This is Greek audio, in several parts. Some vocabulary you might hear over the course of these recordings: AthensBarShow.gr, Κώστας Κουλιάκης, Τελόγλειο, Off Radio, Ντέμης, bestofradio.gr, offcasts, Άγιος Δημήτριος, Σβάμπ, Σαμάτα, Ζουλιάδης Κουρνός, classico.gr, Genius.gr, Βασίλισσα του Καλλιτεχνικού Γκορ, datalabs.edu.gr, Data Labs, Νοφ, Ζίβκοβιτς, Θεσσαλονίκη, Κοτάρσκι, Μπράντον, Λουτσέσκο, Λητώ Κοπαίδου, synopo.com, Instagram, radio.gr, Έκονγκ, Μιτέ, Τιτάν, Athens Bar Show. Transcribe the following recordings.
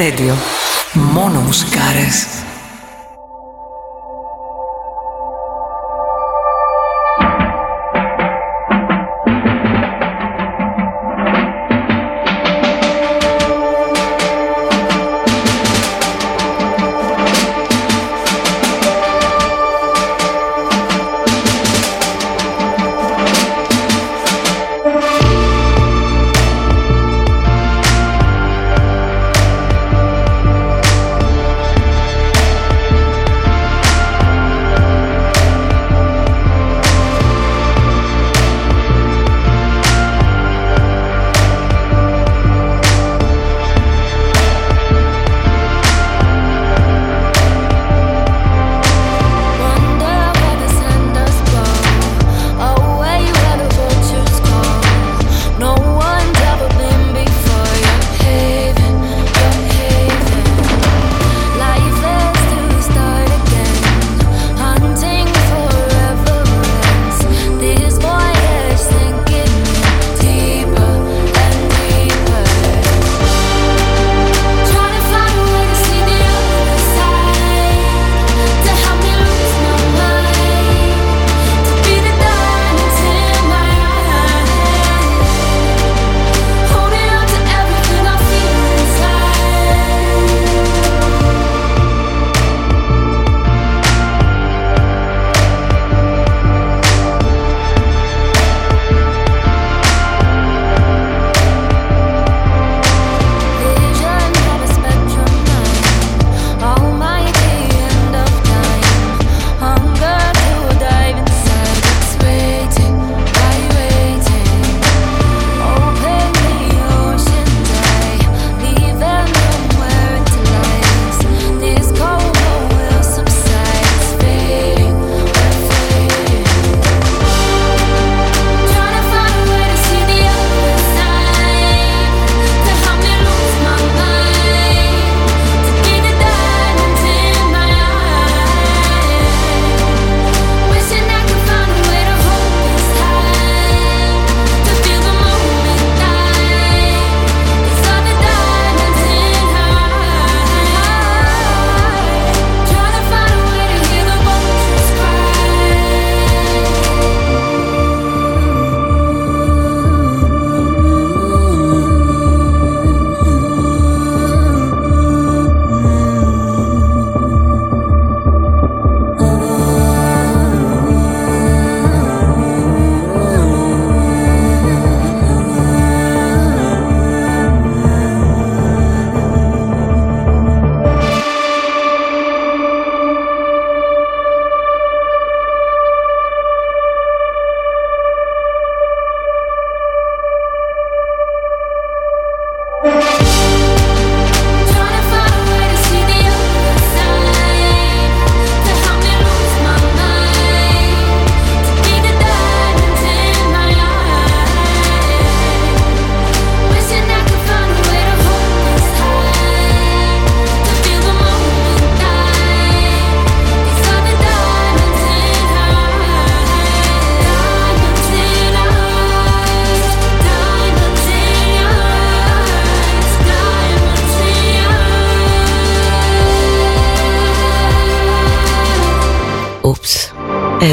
Radio Mono Muscares.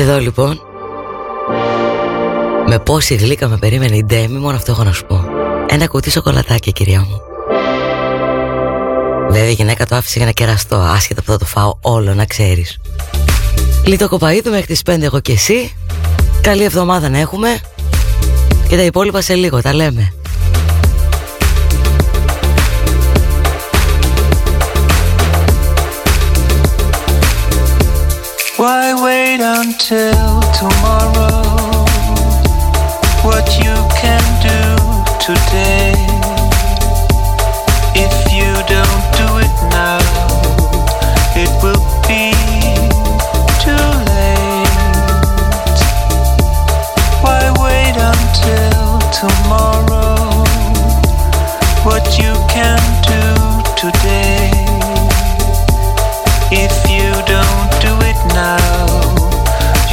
Εδώ λοιπόν, με πόση γλύκα με περίμενε η Ντέμη, μόνο αυτό έχω να σου πω. Ένα κουτί σοκολατάκι, κυρία μου. Βέβαια η γυναίκα το άφησε για να κεραστώ, άσχετα που θα το φάω όλο, να ξέρεις. Λητώ Κοπαίδου, μέχρι τις 5 εγώ και εσύ. Καλή εβδομάδα να έχουμε. Και τα υπόλοιπα σε λίγο, τα λέμε. Why wait until tomorrow? What you can do today, if you don't do it now, it will be too late. Why wait until tomorrow? What you can do today, if you don't do it now,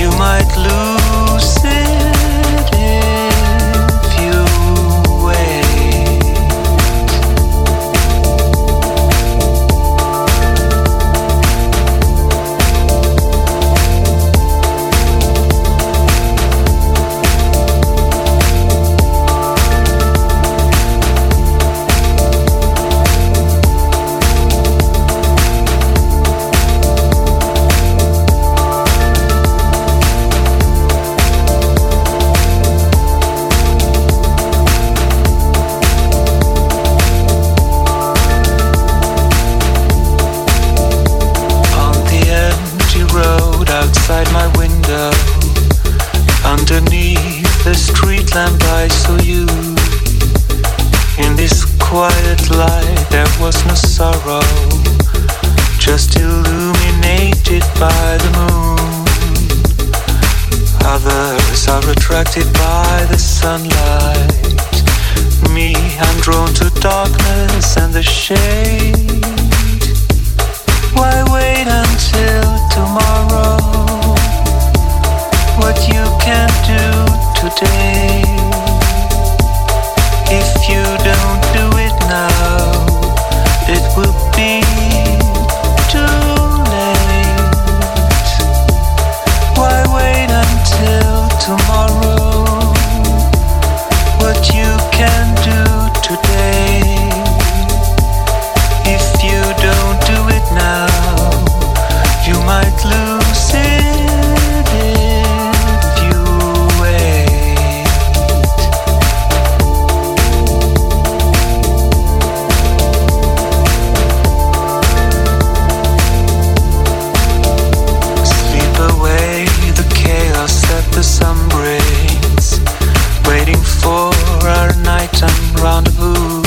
you might lose it if you wait. distracted by the sunlight. Me, I'm drawn to darkness and the shade. Why wait until tomorrow? What you can do today, if you don't do it now, it will be too late. Why wait until tomorrow? What you can do today, if you don't do it now, you might lose it if you wait. Sleep away the chaos that the sun brings, waiting for our nighttime rendezvous,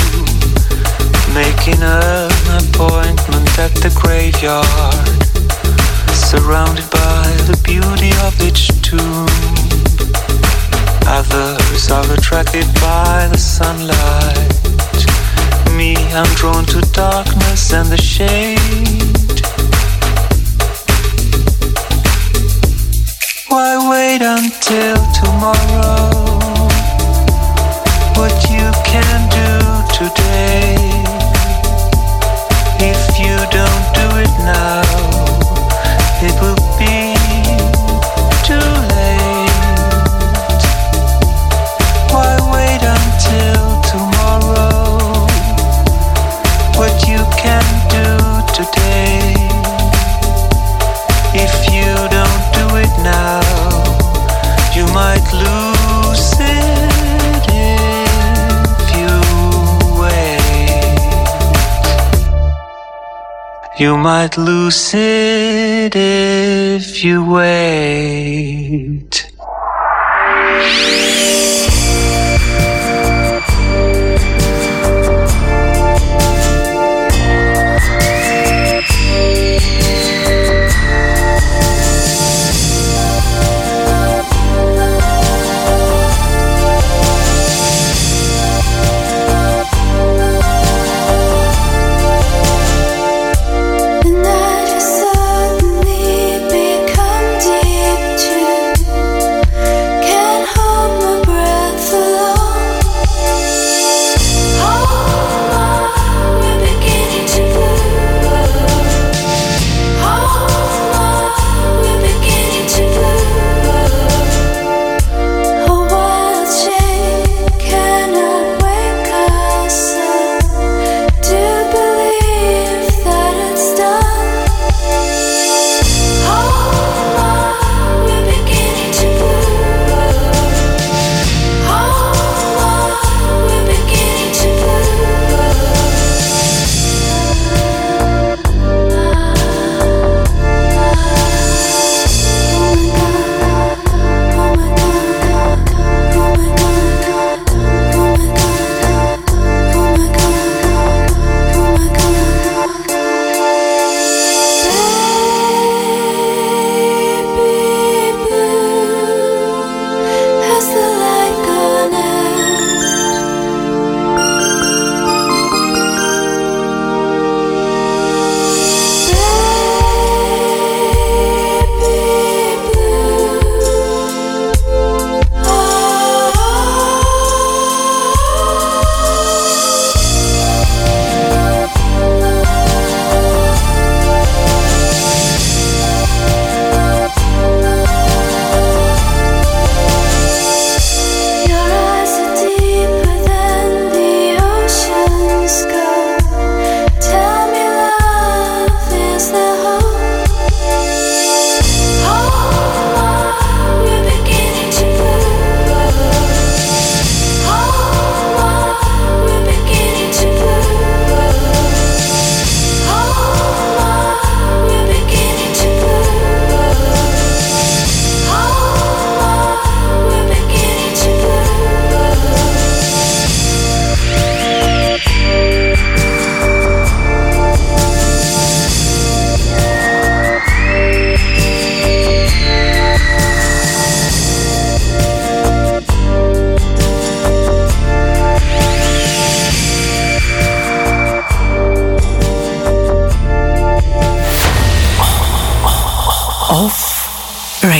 making an appointment at the graveyard, surrounded by the beauty of each tomb. Others are attracted by the sunlight. Me, I'm drawn to darkness and the shade. Why wait until tomorrow? What you can do today, if you don't do it now, it will be too late. Why wait until tomorrow? What you can do today, if you don't do it now, you might lose it. You might lose it if you wait. Breath.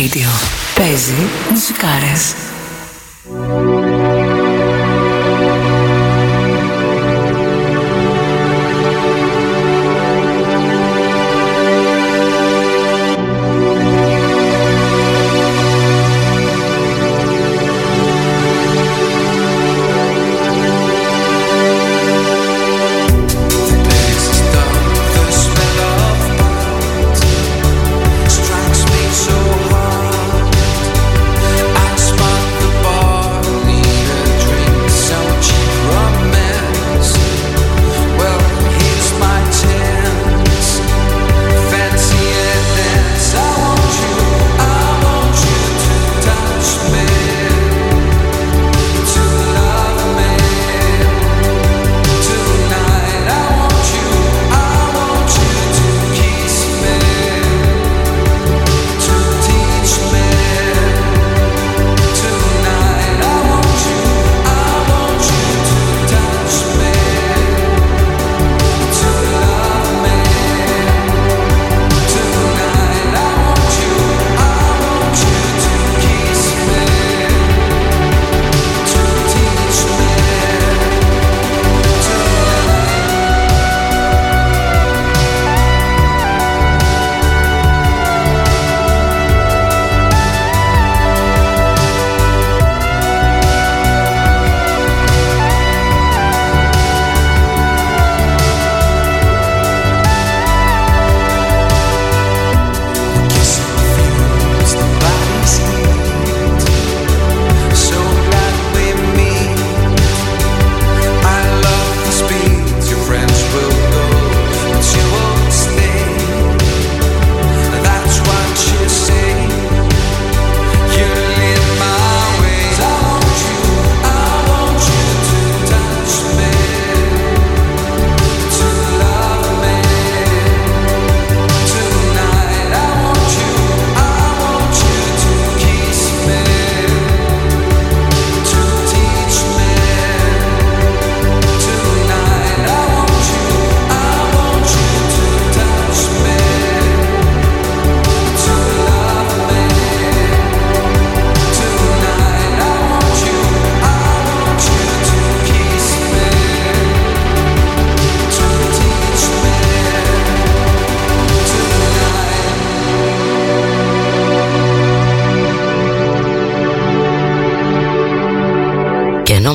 Radio. Παίζει μουσικάρες.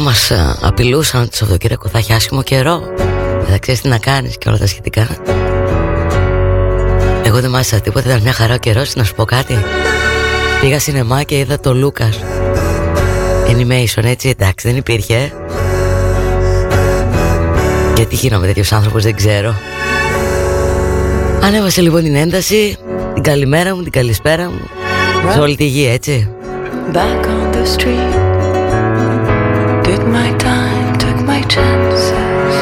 Μας απειλούσαν το Σαββατοκύριακο θα έχει άσχημο καιρό, δεν θα ξέρεις τι να κάνεις και όλα τα σχετικά. Εγώ δεν μ' άρεσε τίποτα, ήταν μια χαρά ο καιρός. Να σου πω κάτι, πήγα σινεμά και είδα το Λούκας Animation, έτσι, εντάξει, δεν υπήρχε. Γιατί γίνομαι τέτοιος άνθρωπος, δεν ξέρω. Ανέβασε λοιπόν την ένταση, την καλημέρα μου, την καλησπέρα μου σε όλη τη γη, έτσι. Back on the street. My time, took my chances.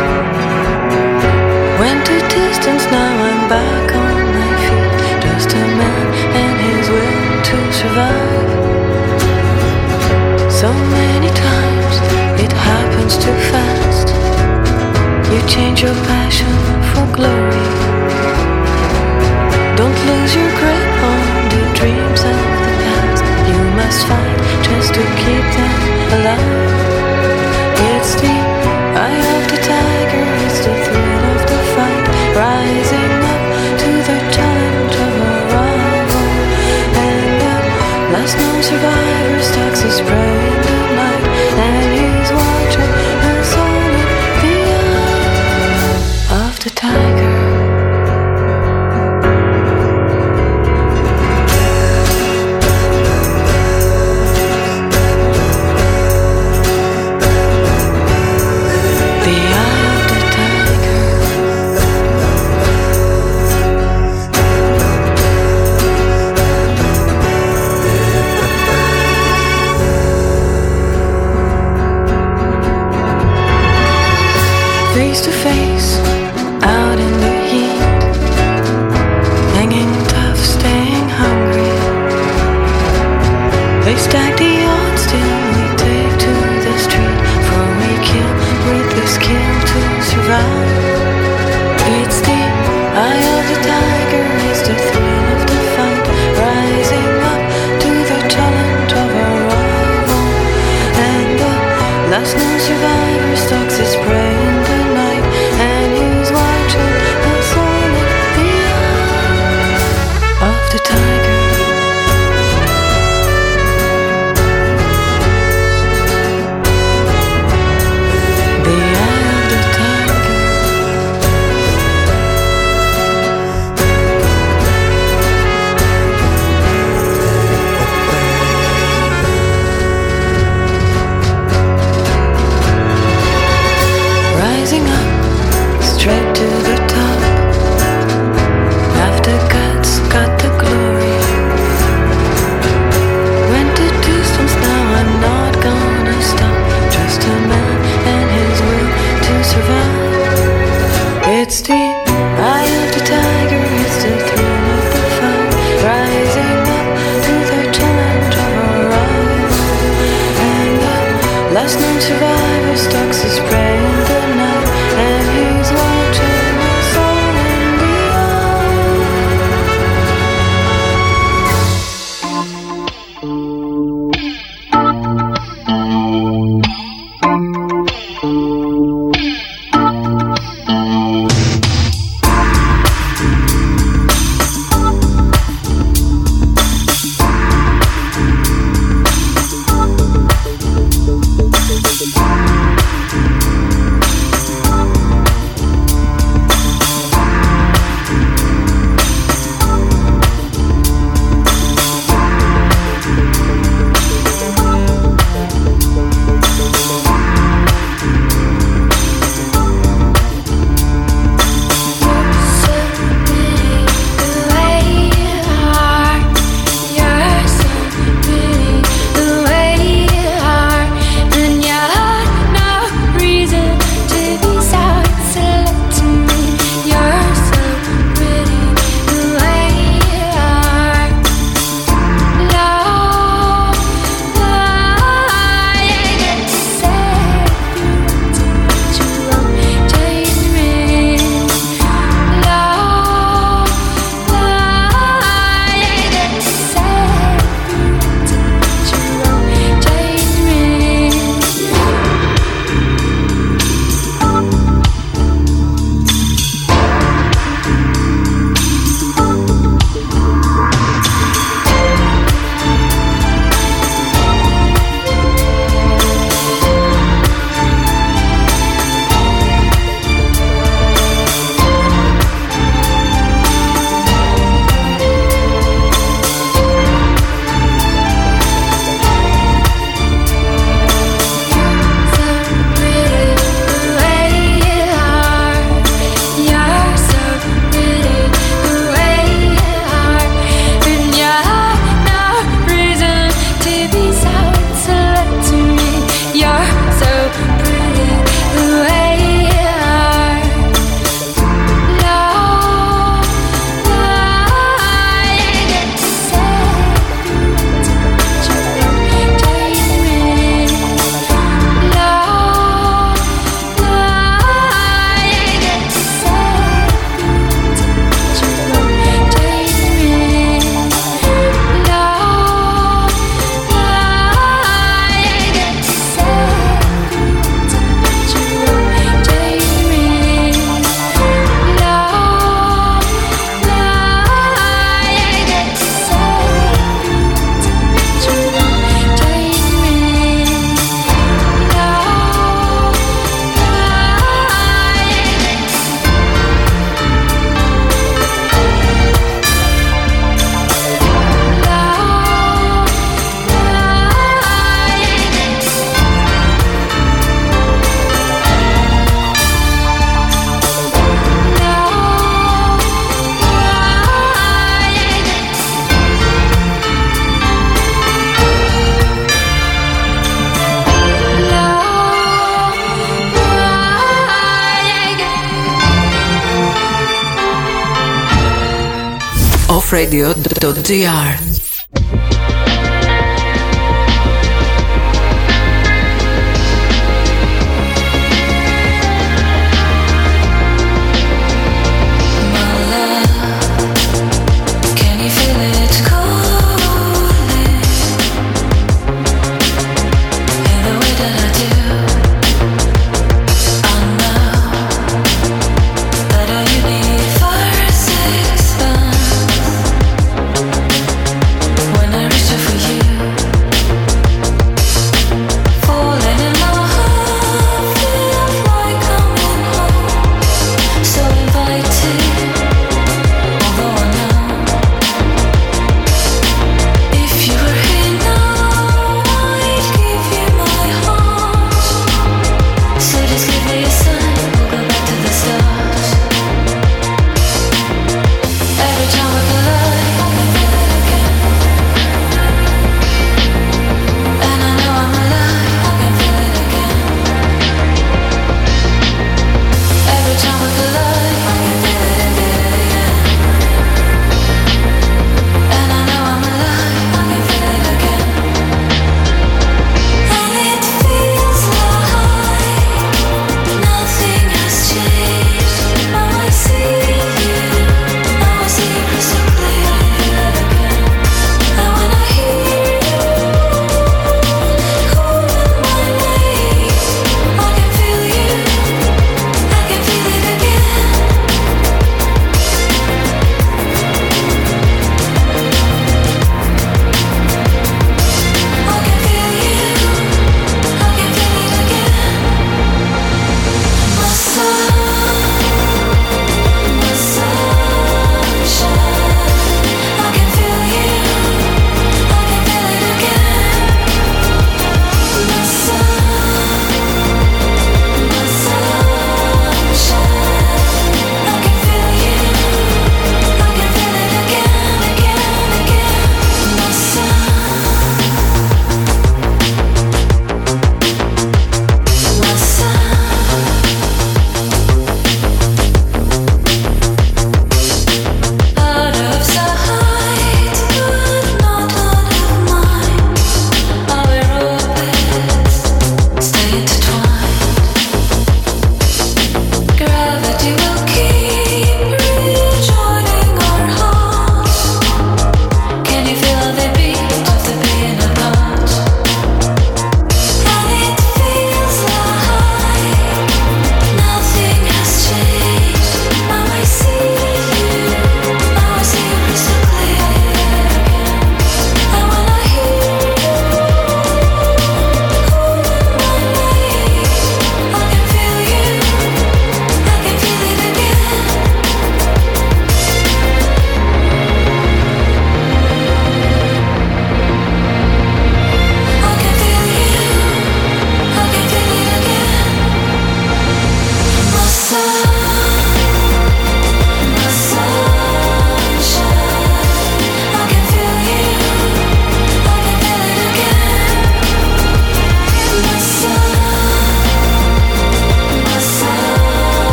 Went to distance, now I'm back on my feet. Just a man and his will to survive. So many times it happens too fast. You change your passion for glory. Don't lose your grip on the dreams of the past. You must fight just to keep them alive. It's the eye of the tiger, it's the thrill of the fight, rising up to the challenge of a rival. And the last known survivor stalks his prey in the night, and he's watching her soul in the eye of the tiger. radio.gr.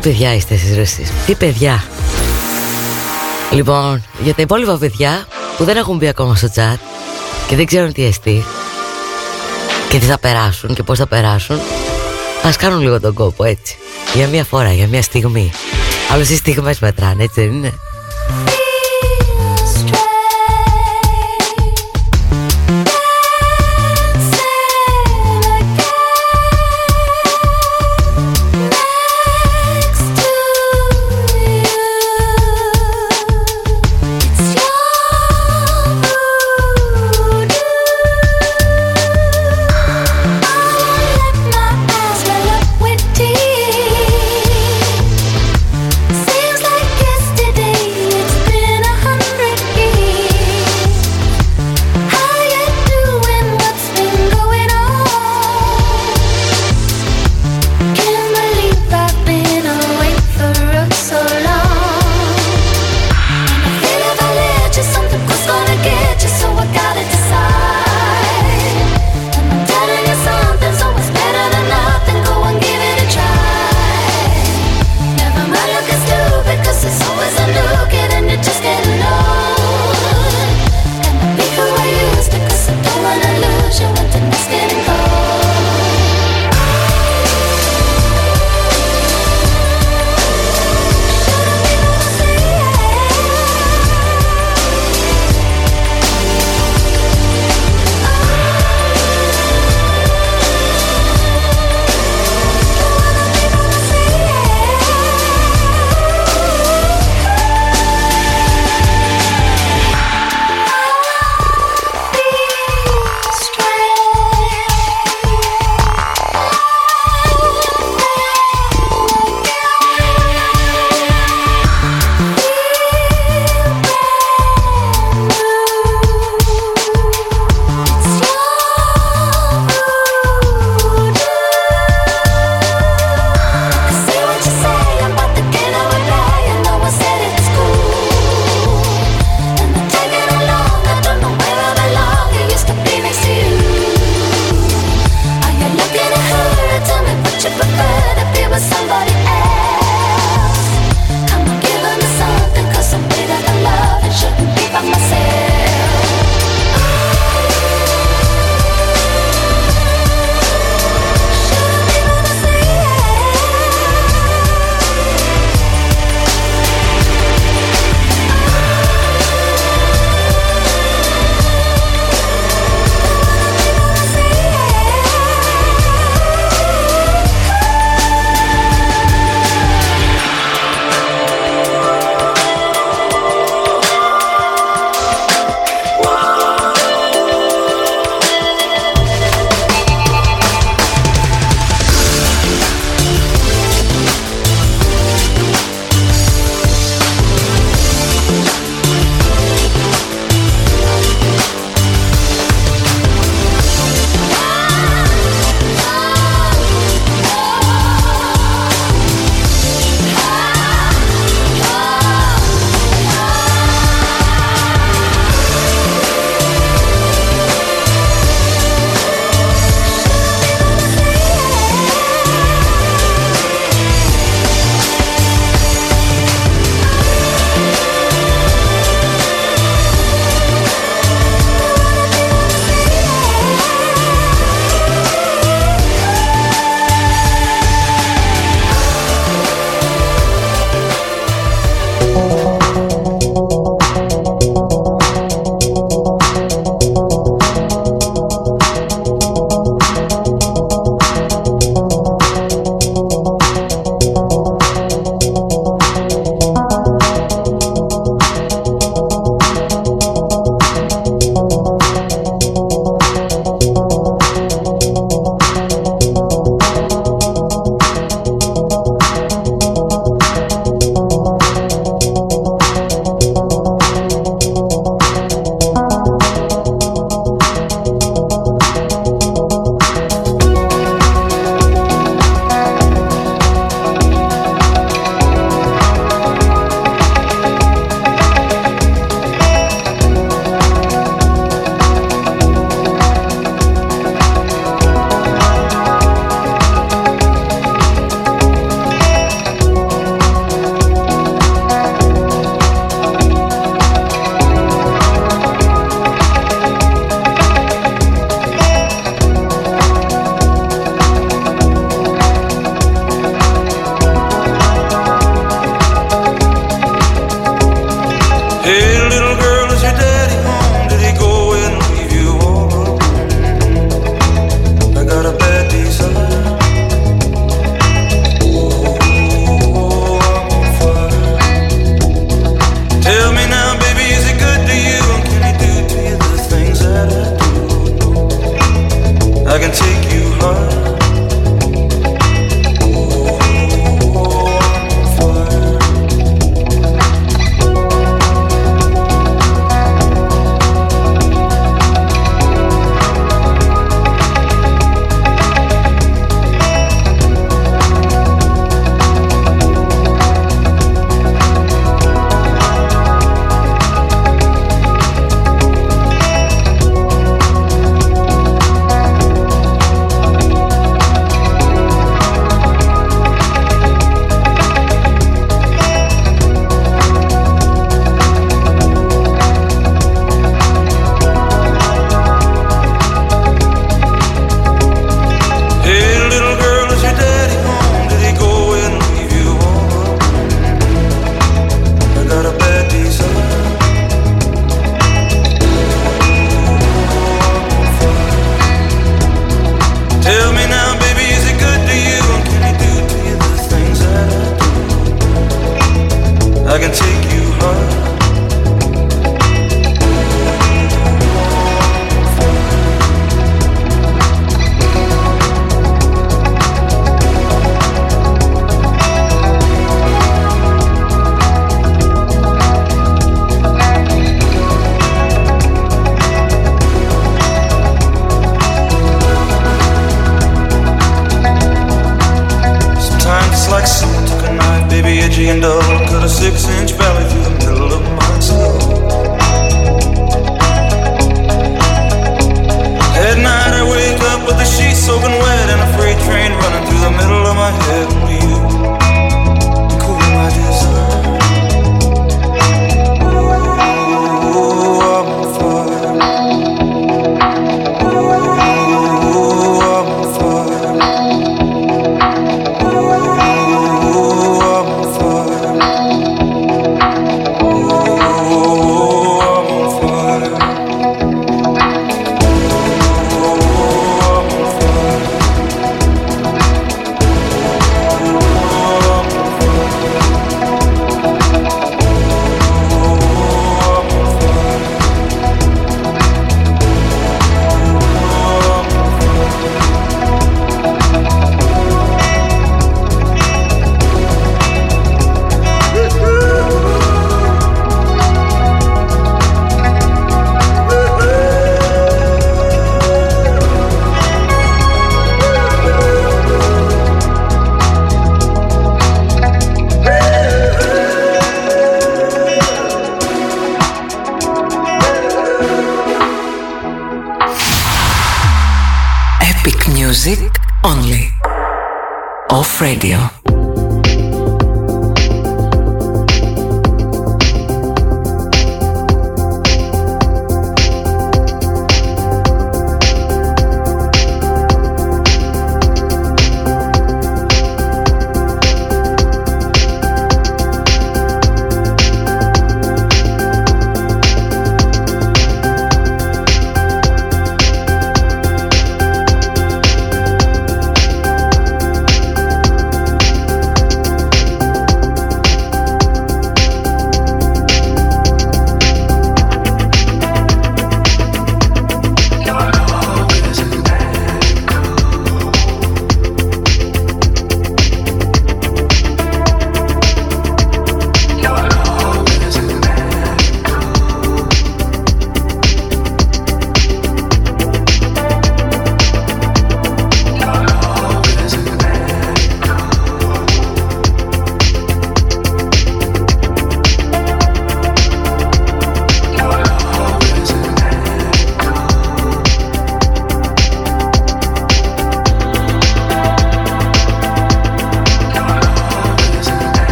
Τι παιδιά είστε εσείς ρεσείς, τι παιδιά. Λοιπόν, για τα υπόλοιπα παιδιά που δεν έχουν μπει ακόμα στο chat και δεν ξέρουν τι εστί και τι θα περάσουν και πώς θα περάσουν, ας κάνουν λίγο τον κόπο έτσι, για μια φορά, για μια στιγμή. Άλλως οι στιγμές μετράνε, έτσι δεν είναι? I can take you home.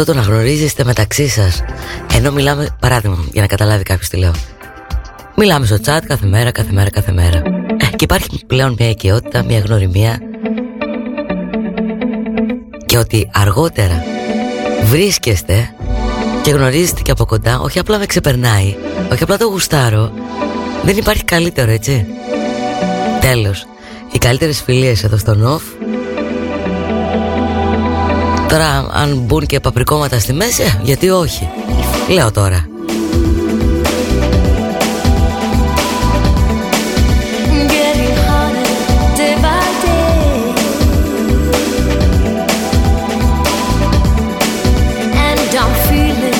αυτό το να γνωρίζεστε μεταξύ σας, ενώ μιλάμε, παράδειγμα, για να καταλάβει κάποιος τι λέω, μιλάμε στο chat κάθε μέρα. Και υπάρχει πλέον μια οικειότητα, μια γνωριμία, και ότι αργότερα βρίσκεστε και γνωρίζετε και από κοντά. Όχι απλά με ξεπερνάει, όχι απλά το γουστάρω. Δεν υπάρχει καλύτερο, έτσι. Τέλος. Οι καλύτερες φιλίες εδώ στο Νοφ. Τώρα αν μπουν και παπρικώματα στη μέση, γιατί όχι. Λέω τώρα. Feel me.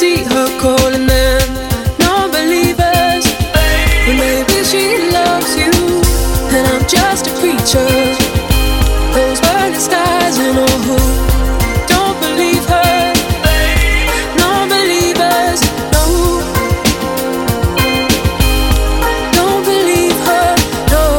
see her calling them non-believers, but maybe she loves you, and I'm just a creature. Those burning skies and all who don't believe her, non-believers, no, don't believe her, no.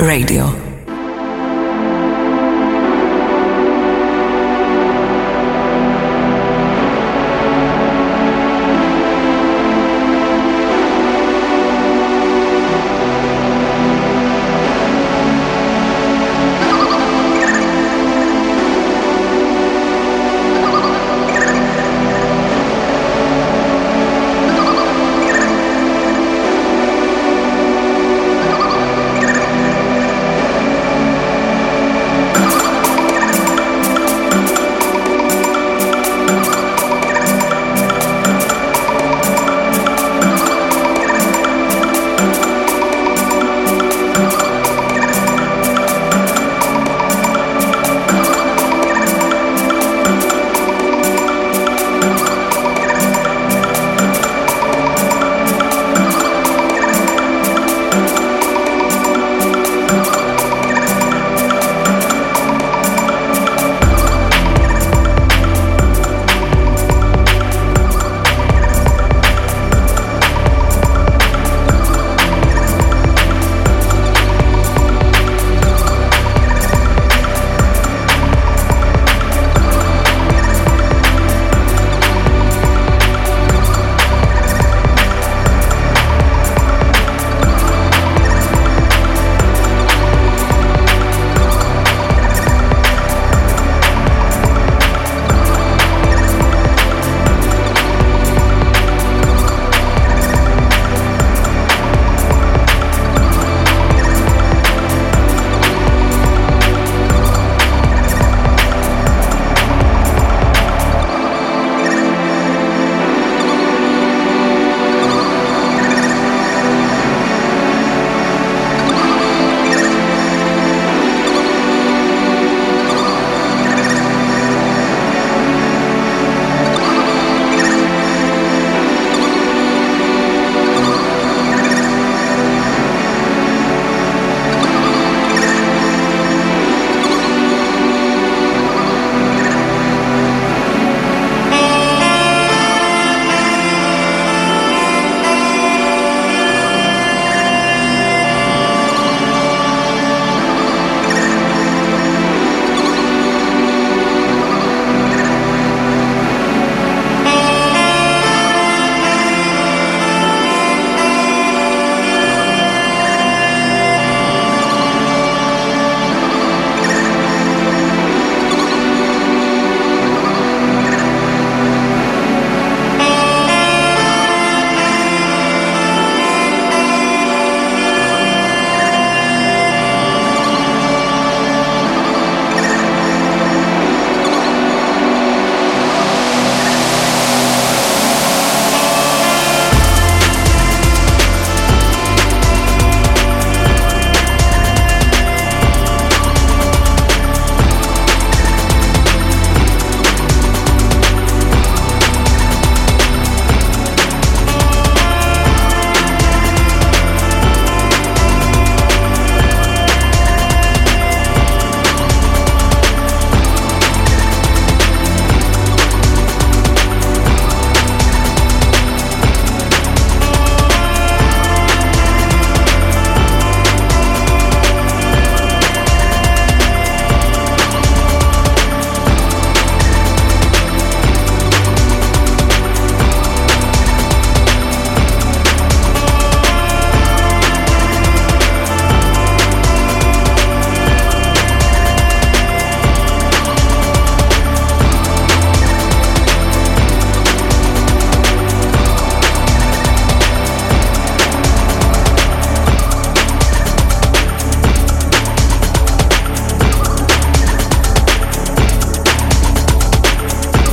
Radio.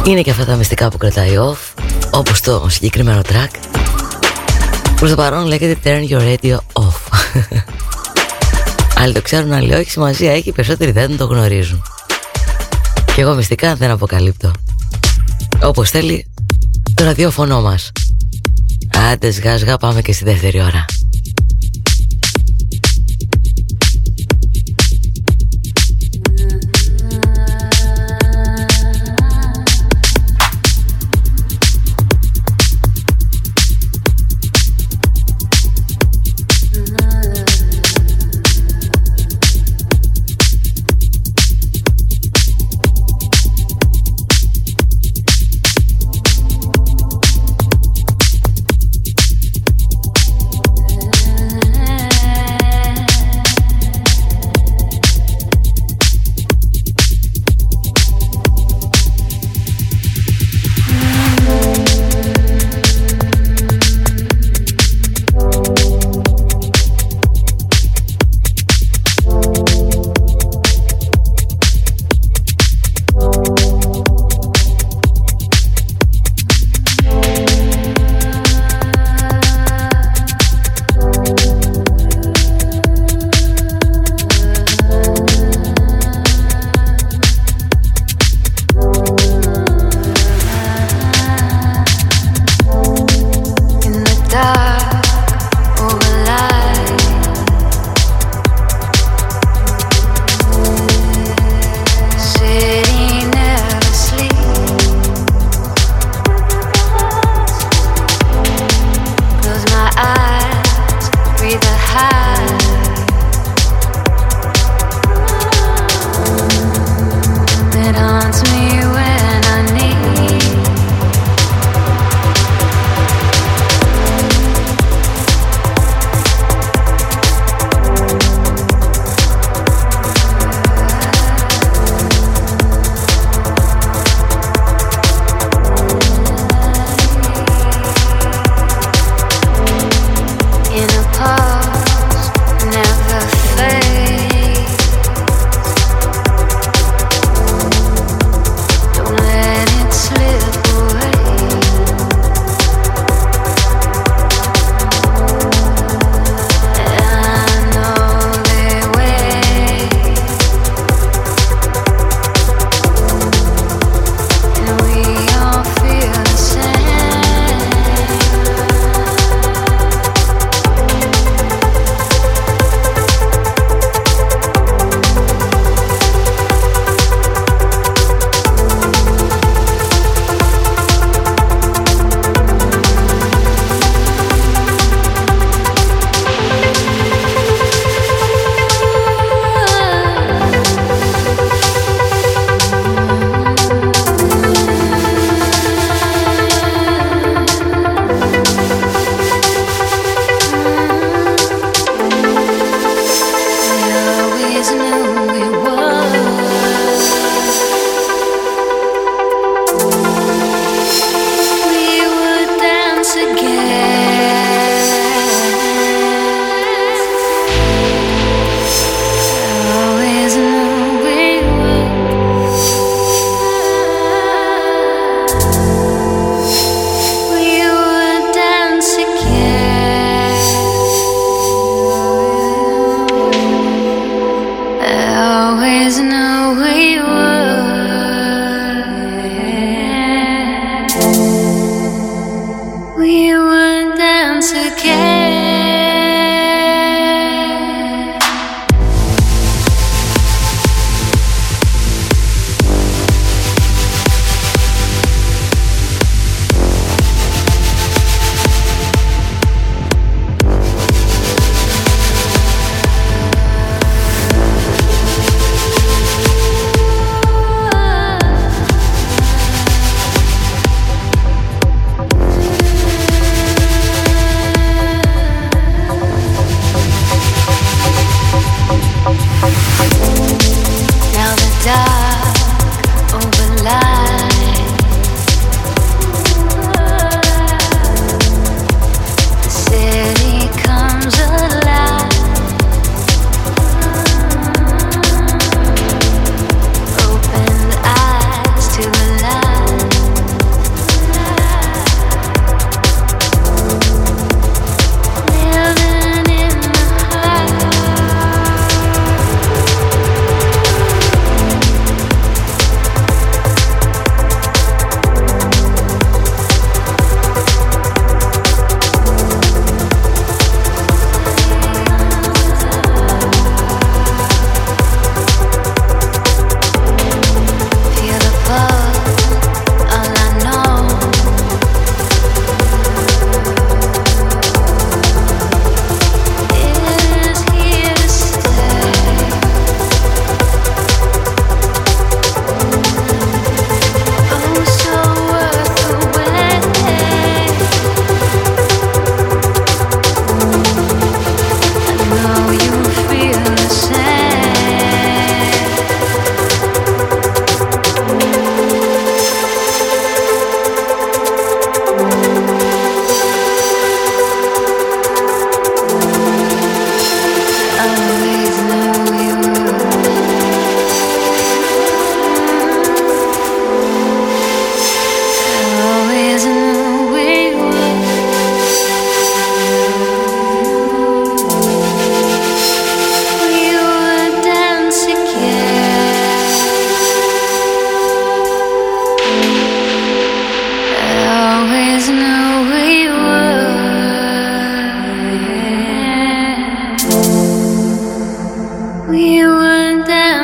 Είναι και αυτά τα μυστικά που κρατάει off, όπως το συγκεκριμένο track. Προς το παρόν λέγεται Turn Your Radio Off. Άλλοι το ξέρουν, άλλοι όχι, σημασία έχει, περισσότεροι δεν το γνωρίζουν. Και εγώ μυστικά δεν αποκαλύπτω. Όπως θέλει το ραδιόφωνο μας. Άντε σιγά σιγά πάμε και στη δεύτερη ώρα.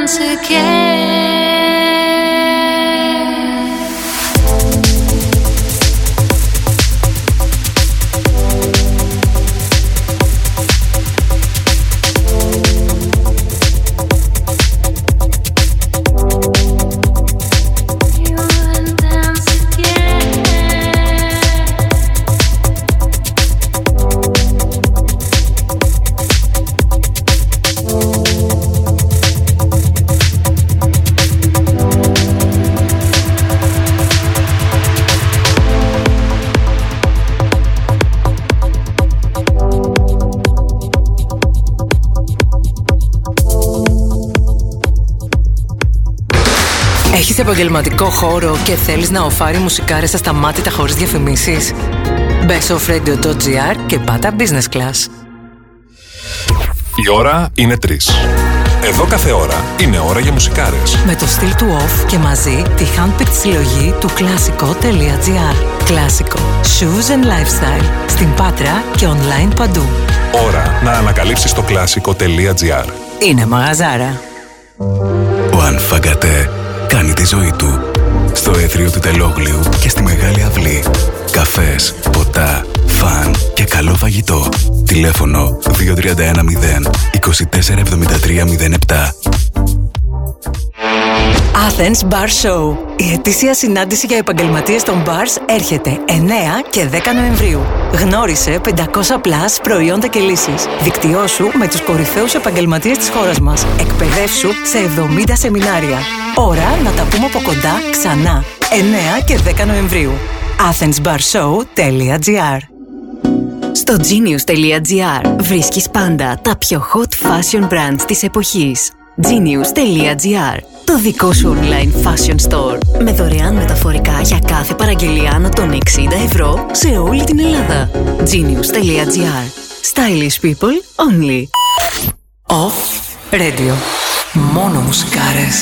once again. Έχεις επαγγελματικό χώρο και θέλεις να οφάρει μουσικάρες ασταμάτητα χωρίς διαφημίσεις? Μπες στο offradio.gr και πάτα business class. Η ώρα είναι 3. Εδώ κάθε ώρα είναι ώρα για μουσικάρες. Με το στυλ του off και μαζί τη handpicked συλλογή του classico.gr. Classico, shoes and lifestyle. Στην Πάτρα και online παντού. Ώρα να ανακαλύψεις το classico.gr. Είναι μαγαζάρα. Ο Ανφαγκατέ κάνει τη ζωή του στο αίθριο του Τελόγλειου και στη Μεγάλη Αυλή. Καφές, ποτά, φαν και καλό φαγητό. Τηλέφωνο 2310 2473 07. Athens Bar Show. Η ετήσια συνάντηση για επαγγελματίες των bars έρχεται 9 και 10 Νοεμβρίου. Γνώρισε 500 plus προϊόντα και λύσεις. Δικτυώσου με τους κορυφαίους επαγγελματίες της χώρας μας. Εκπαιδεύσου σε 70 σεμινάρια. Ώρα να τα πούμε από κοντά ξανά. 9 και 10 Νοεμβρίου. AthensBarShow.gr. Στο Genius.gr βρίσκεις πάντα τα πιο hot fashion brands της εποχής. Genius.gr, το δικό σου online fashion store, με δωρεάν μεταφορικά για κάθε παραγγελία άνω των 60€ σε όλη την Ελλάδα. Genius.gr. Stylish people only. Off Radio. Μόνο μουσικάρες.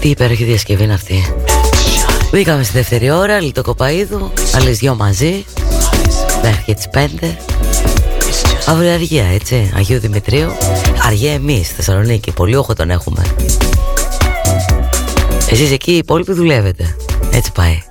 Τι υπέροχη διασκευή είναι αυτή. Μπήκαμε στη δεύτερη ώρα, Λητώ Κοπαίδου, άλλες δυο μαζί μέχρι τις 5. Αύριο αργία, έτσι, Αγίου Δημητρίου. Αργία εμείς, Θεσσαλονίκη, πολύ όχο τον έχουμε. Εσείς εκεί οι υπόλοιποι δουλεύετε. Έτσι πάει.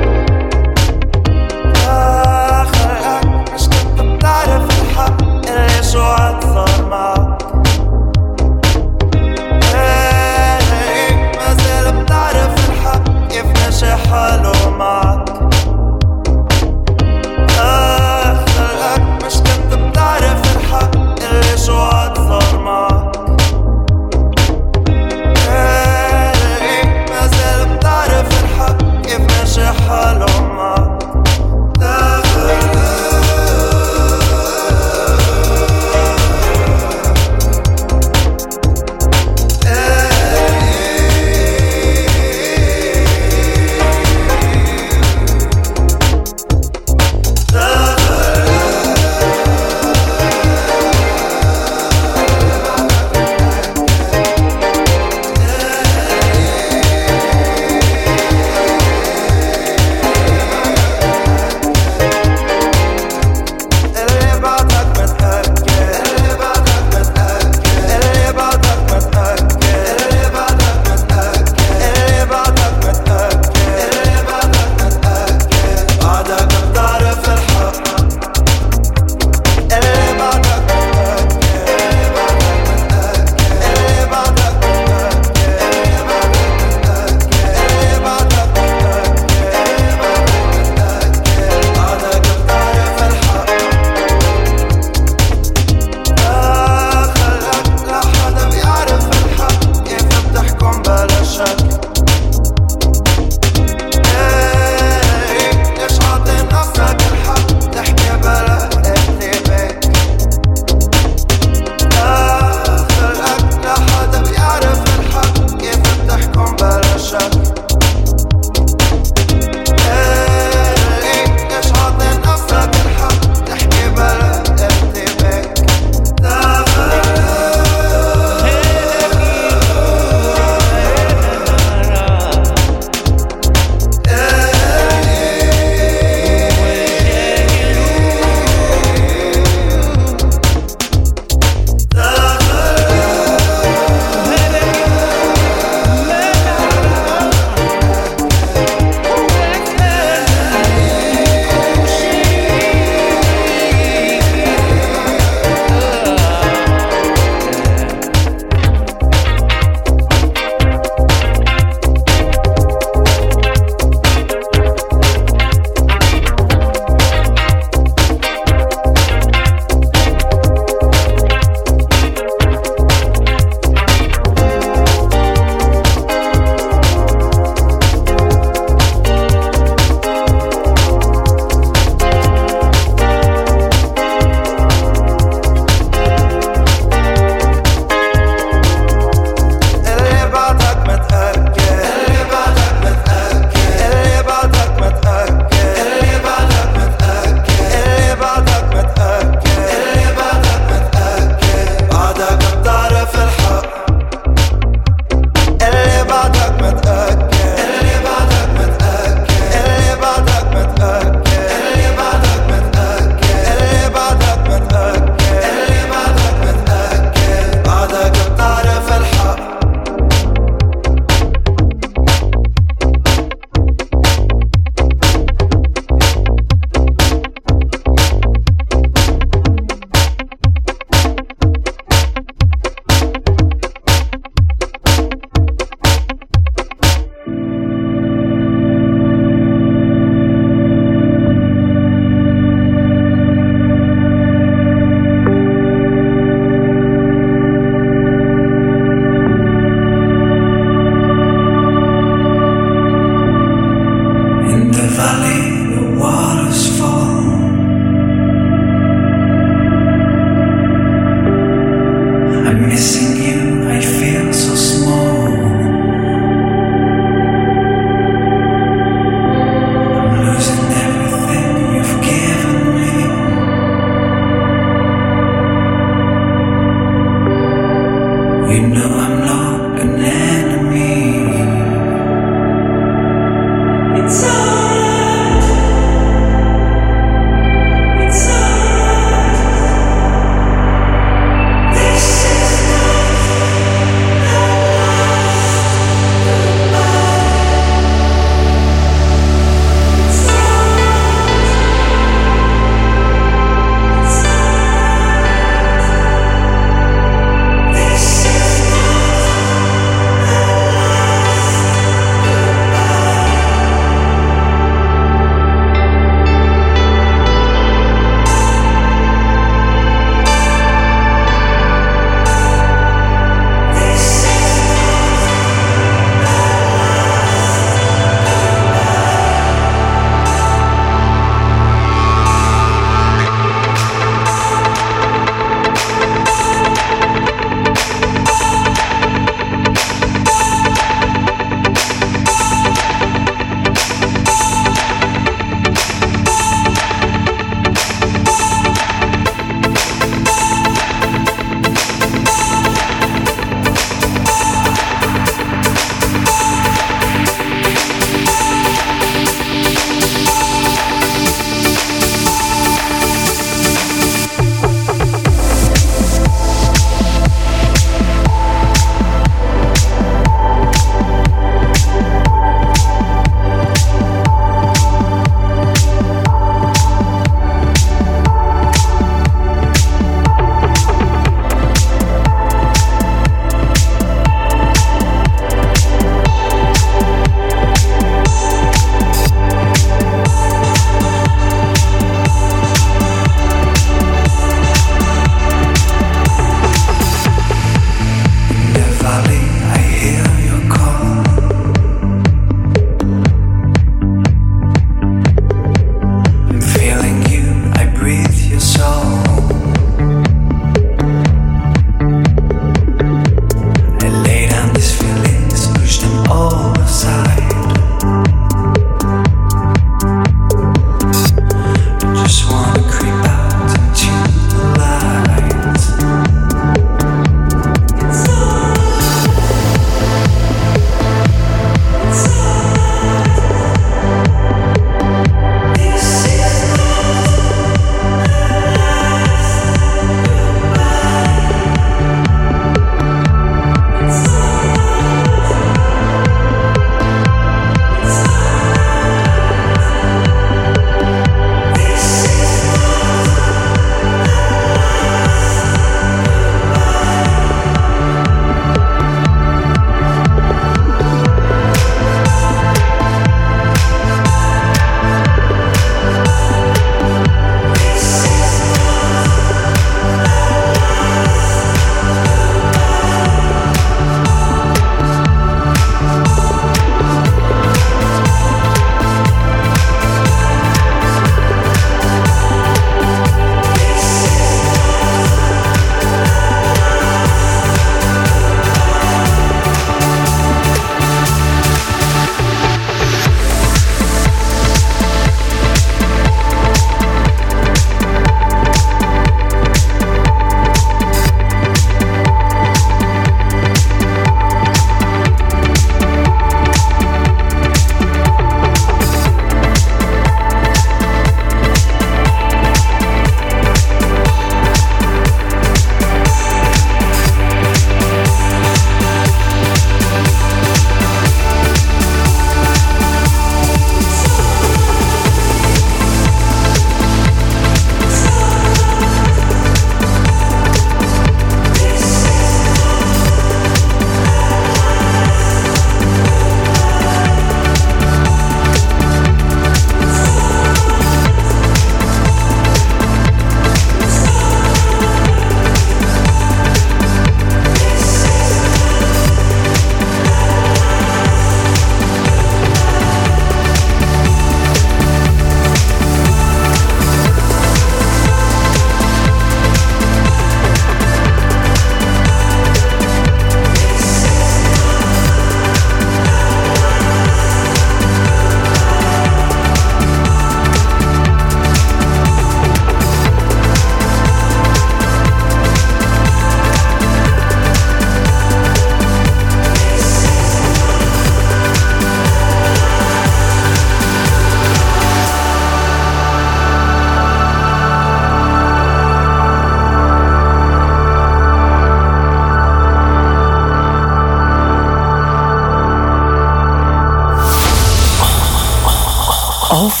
Off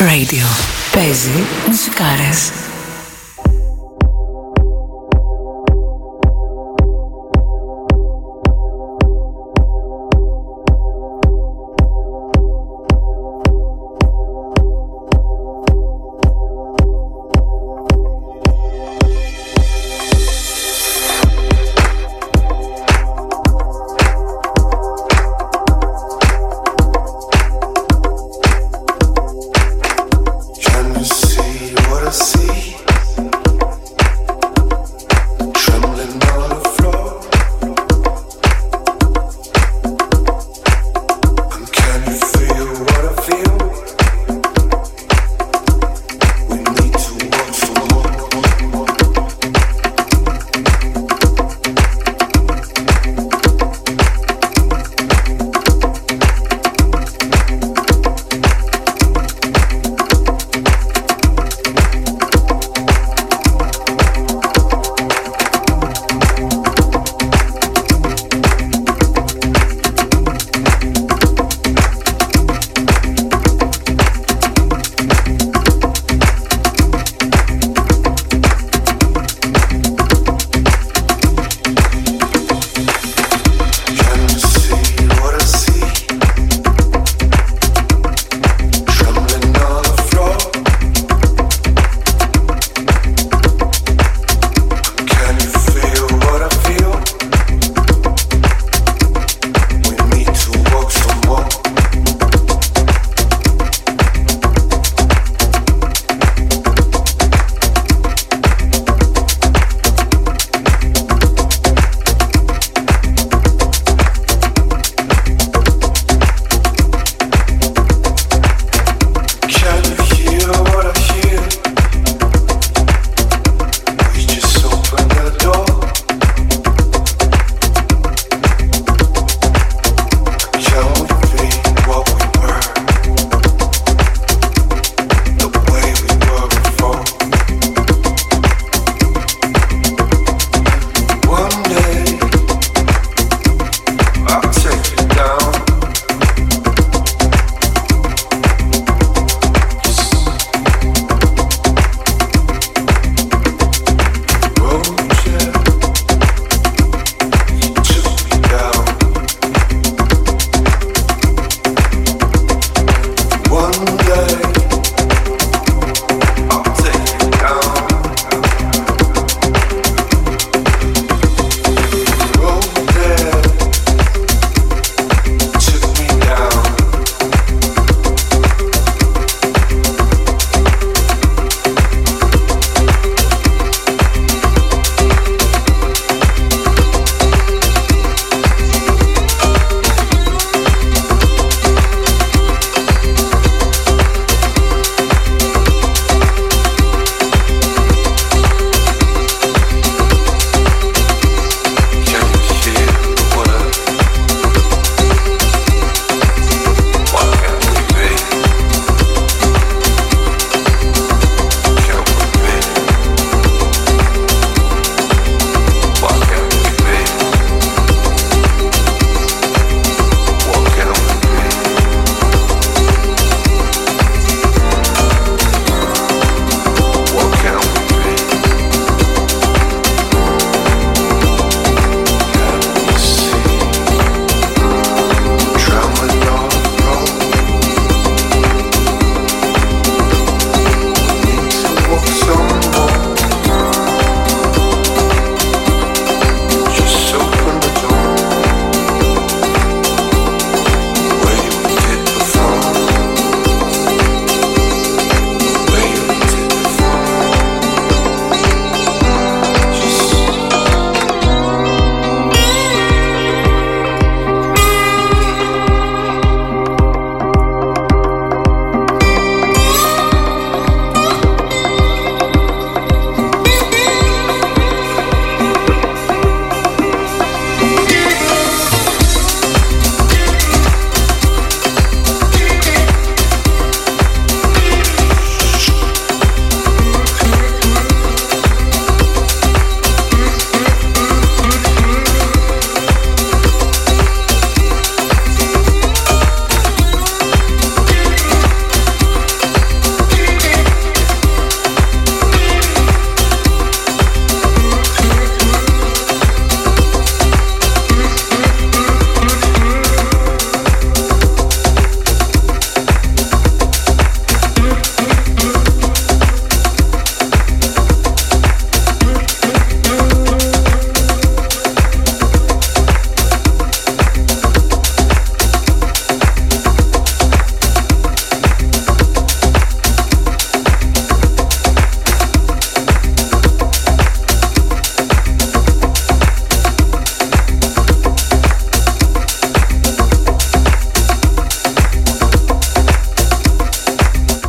Radio. Παίζει μουσικάρες. See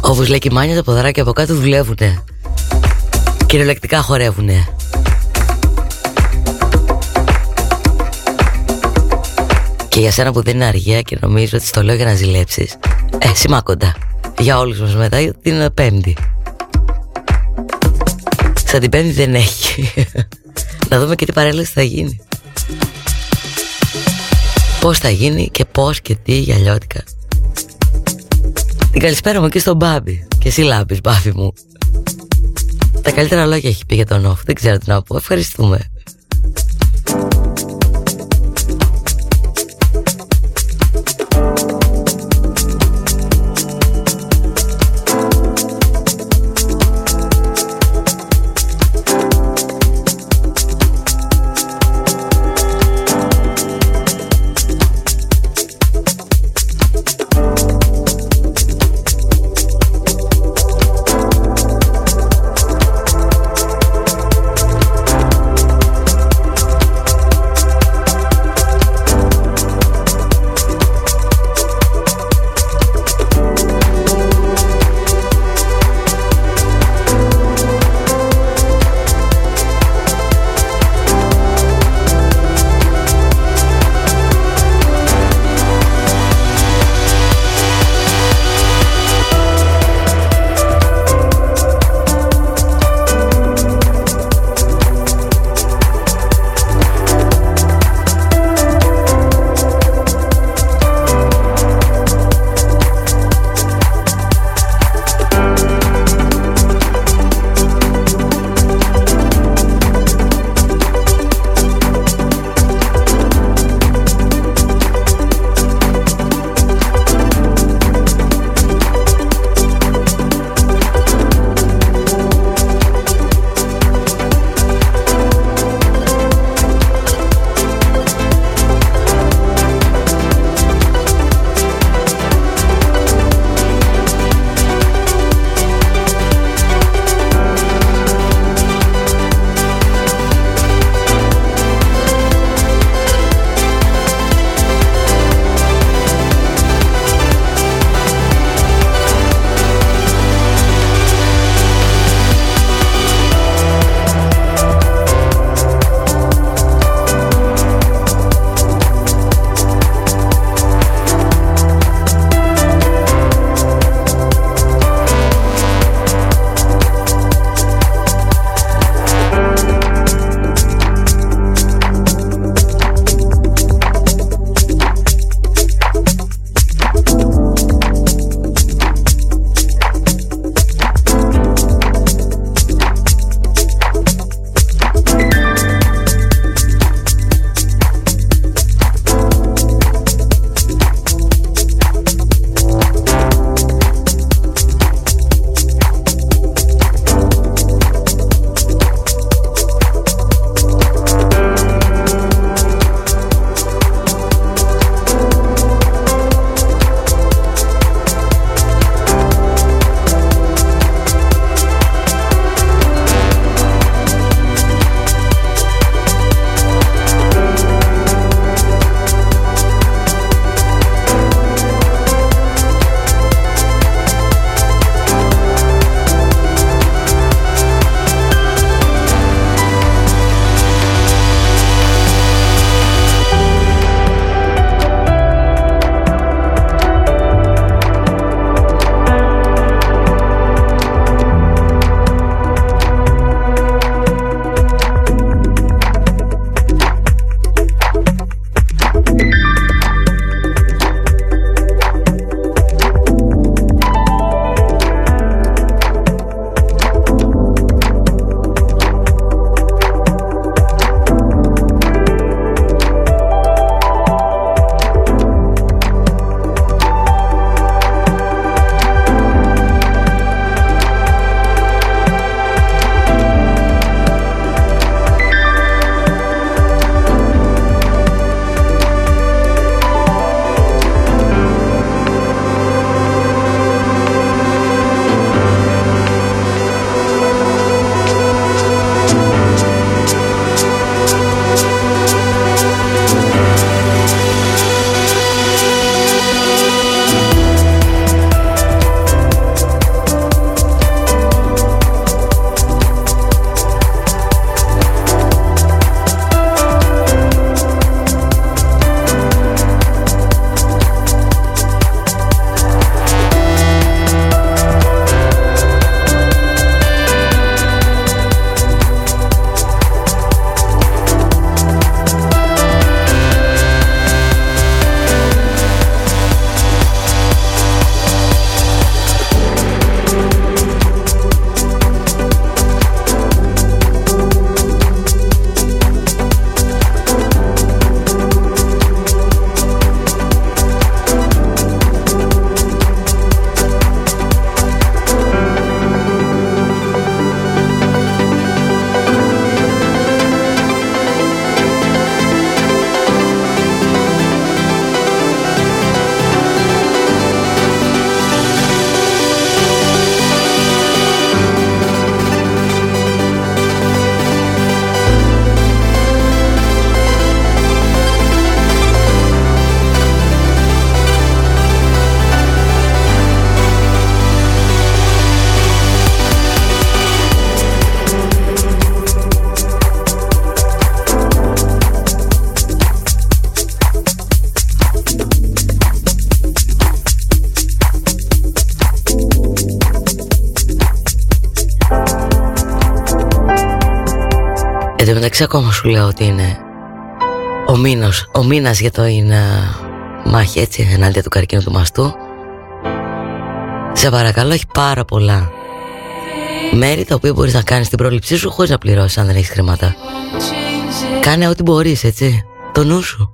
Όπως λέει και η Μάνια, τα ποδαράκια από κάτω δουλεύουνε. Κυριολεκτικά χορεύουνε. Και για σένα που δεν είναι αργία και νομίζω ότι στο λέω για να ζηλέψεις, σημάκοντα. Για όλους μας μετά την Πέμπτη. Σαν την Πέμπτη δεν έχει. Να δούμε και τι παρέλαση θα γίνει. Πώς θα γίνει και πώς και τι γυαλιώτικα. Την καλησπέρα μου εκεί στον Μπάμπη. Και εσύ λάμπεις, Μπάμπη μου. Τα καλύτερα λόγια έχει πει για τον Νοφ. Δεν ξέρω τι να πω. Ευχαριστούμε. Εν τω μεταξύ ακόμα σου λέω ότι είναι ο μήνας για το είναι μάχη, έτσι, ενάντια του καρκίνου του μαστού. Σε παρακαλώ, έχει πάρα πολλά μέρη τα οποία μπορείς να κάνεις την πρόληψή σου χωρίς να πληρώσεις αν δεν έχεις χρήματα. Κάνε ό,τι μπορείς, έτσι, το νου σου.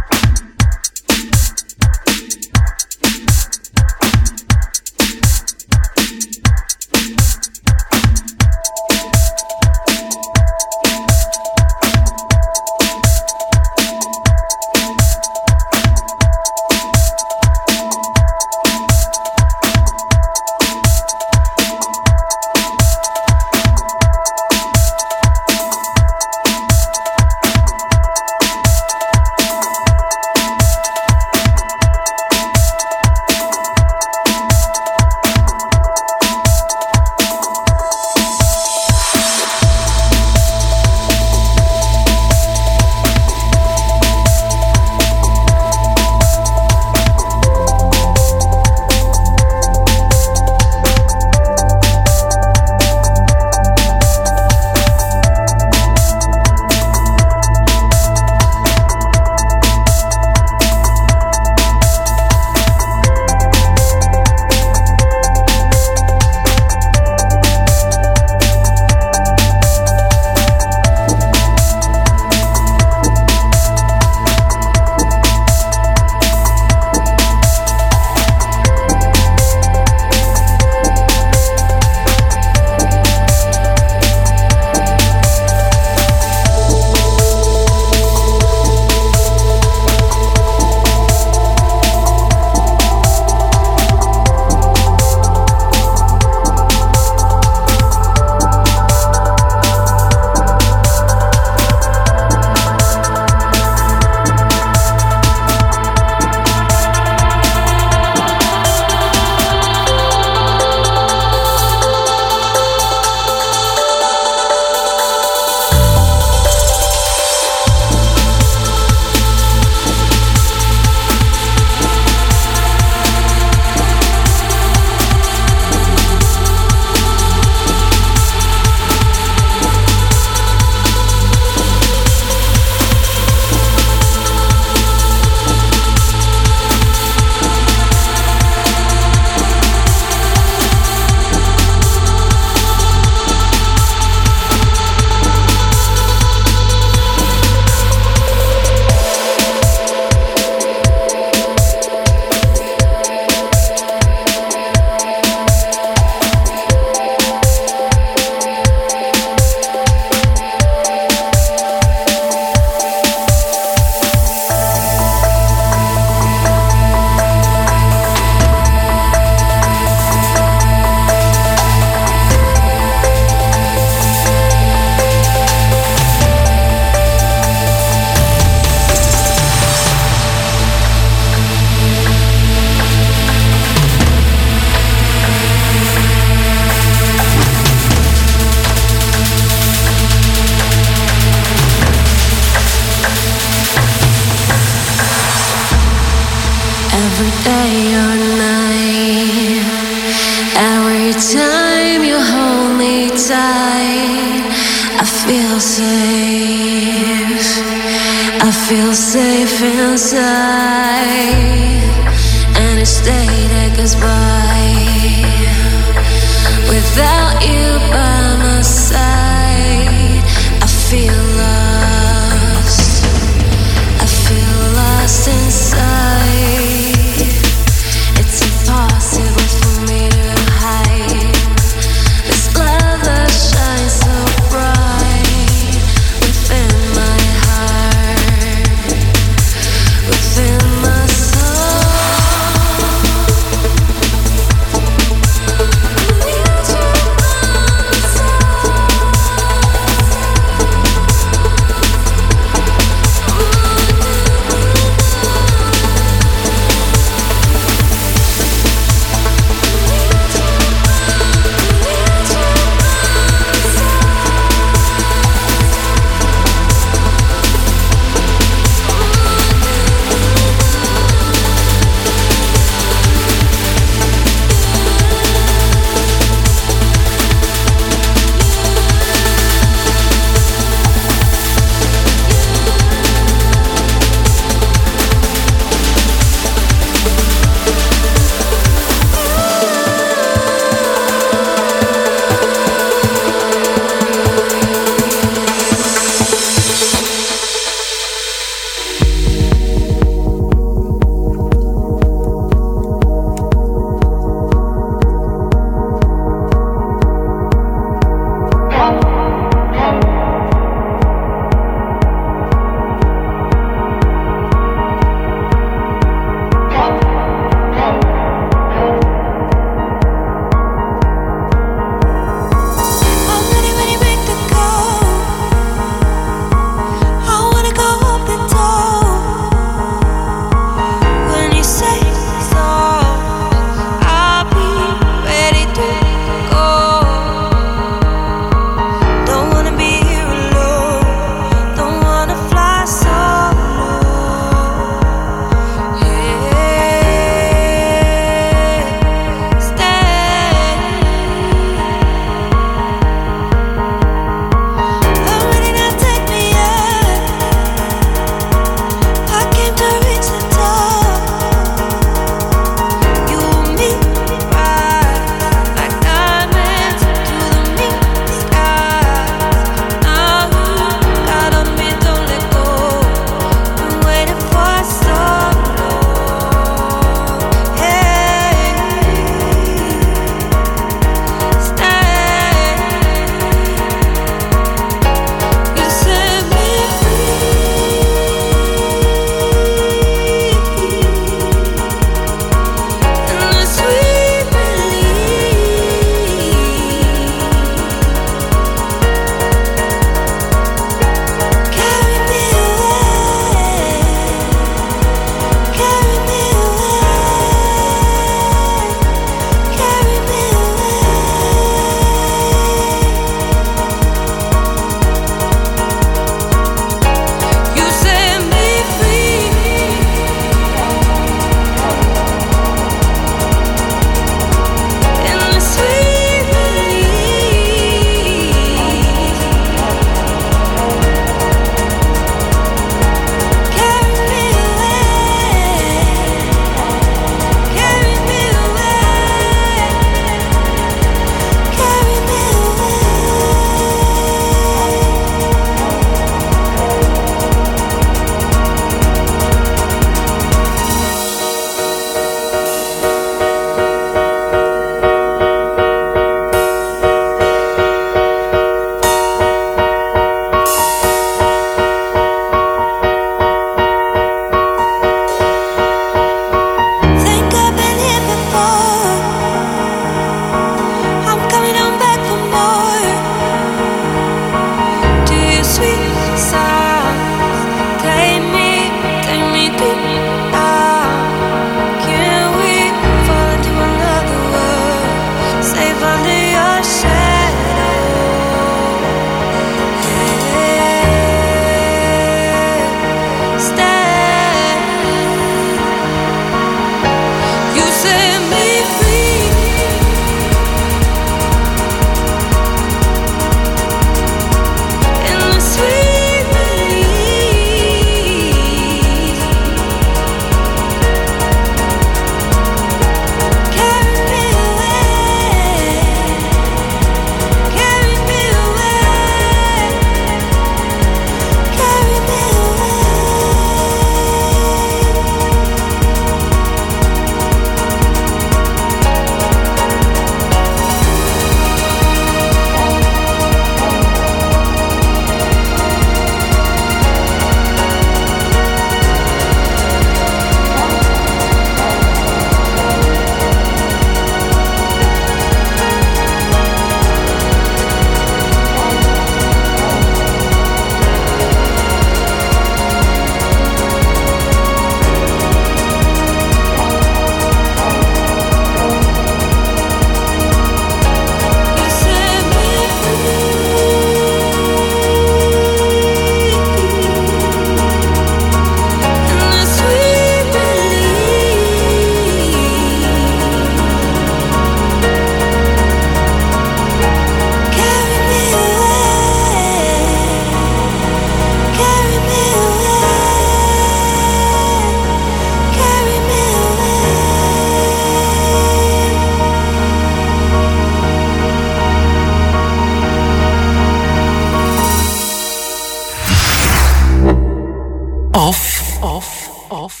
Off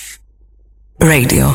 Radio.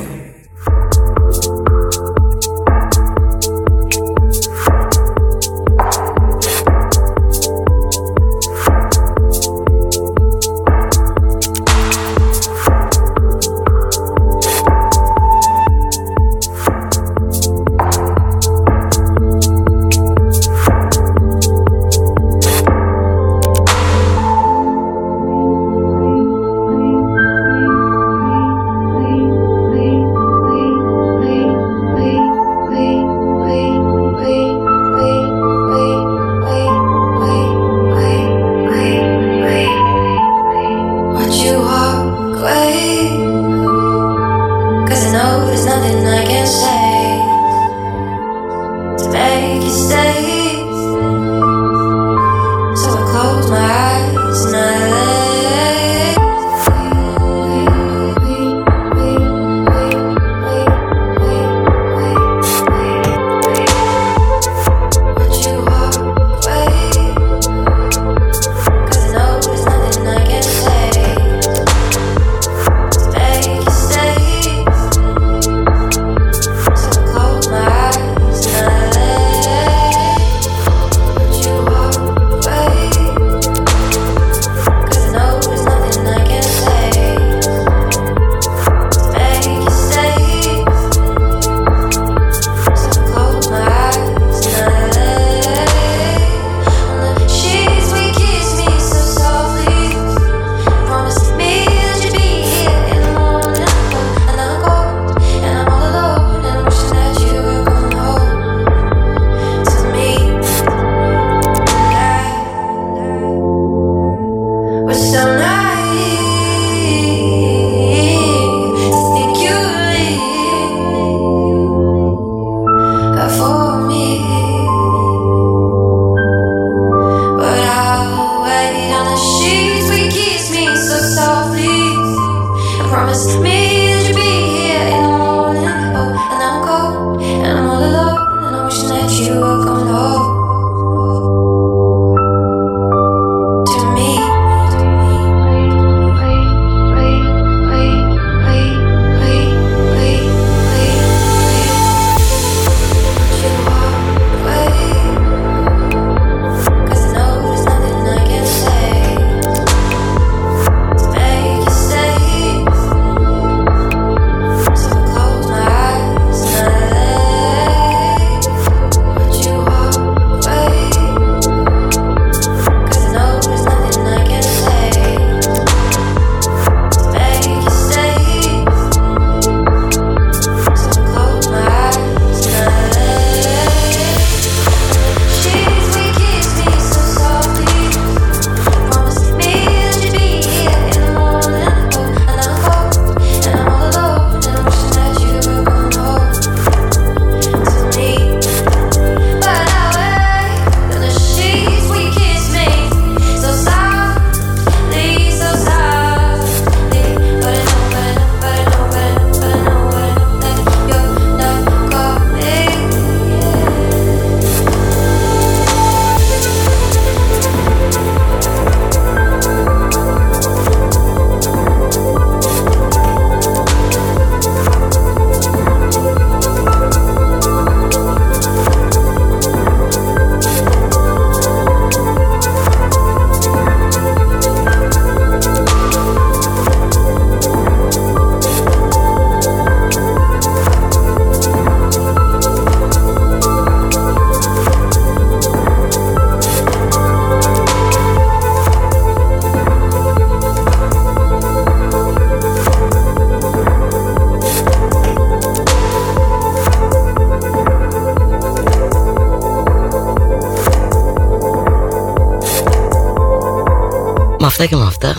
Και με αυτά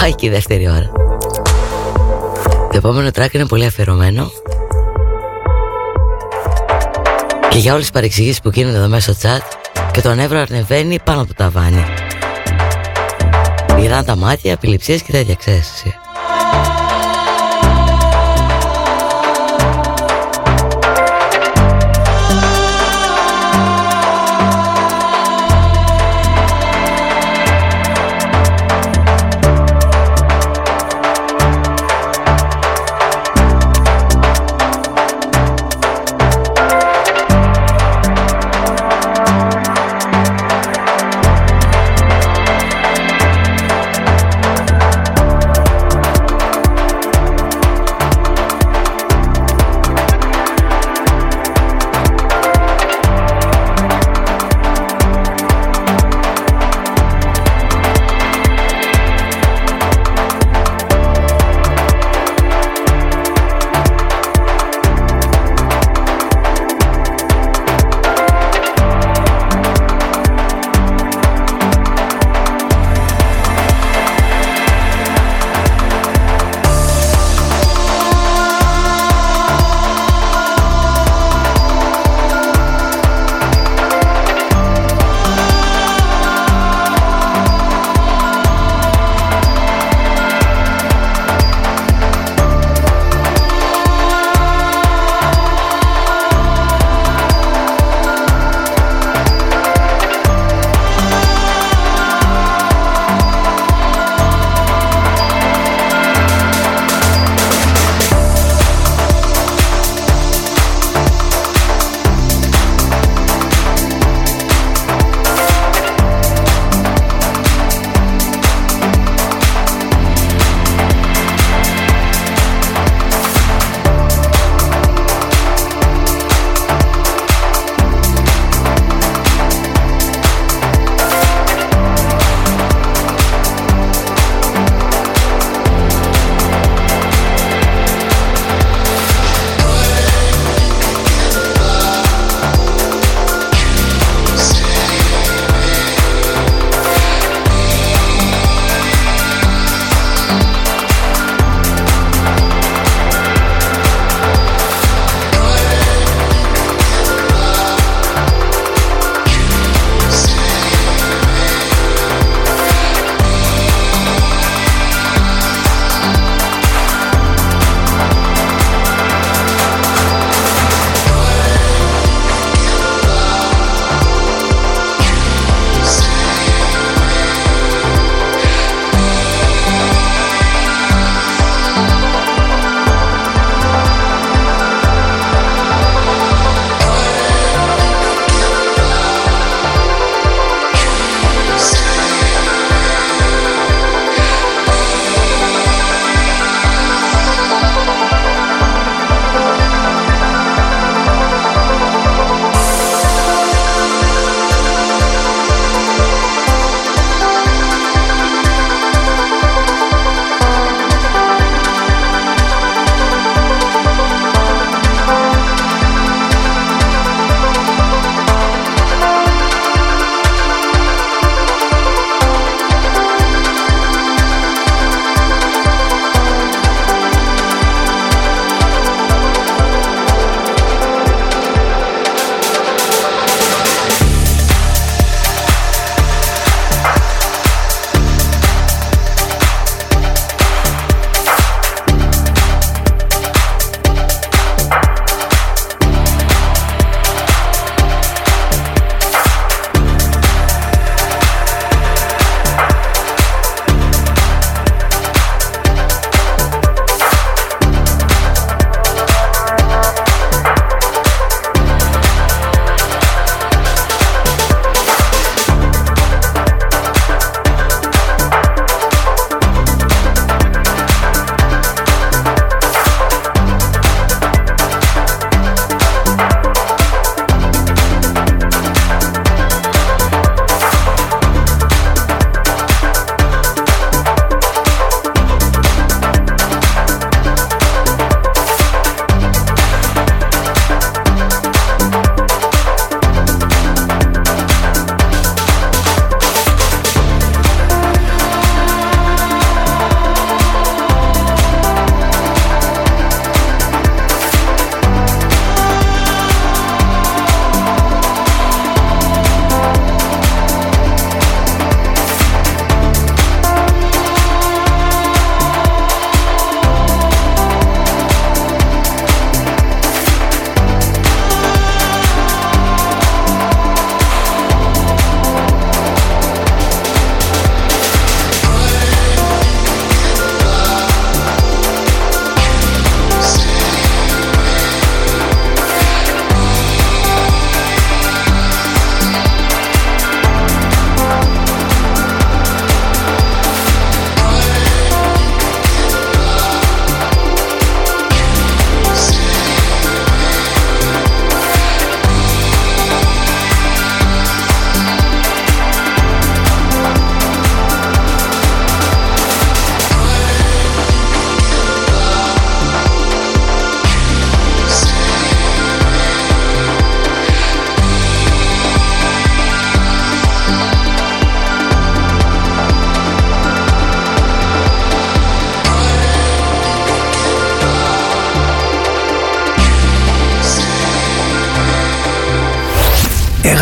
πάει και η δεύτερη ώρα. Το επόμενο track είναι πολύ αφιερωμένο και για όλες τις παρεξηγήσεις που γίνονται εδώ μέσα στο chat και το νεύρο ανεβαίνει πάνω από το ταβάνι. Γυρνάνε τα μάτια, επιληψίες και τέτοια εξαίσθηση.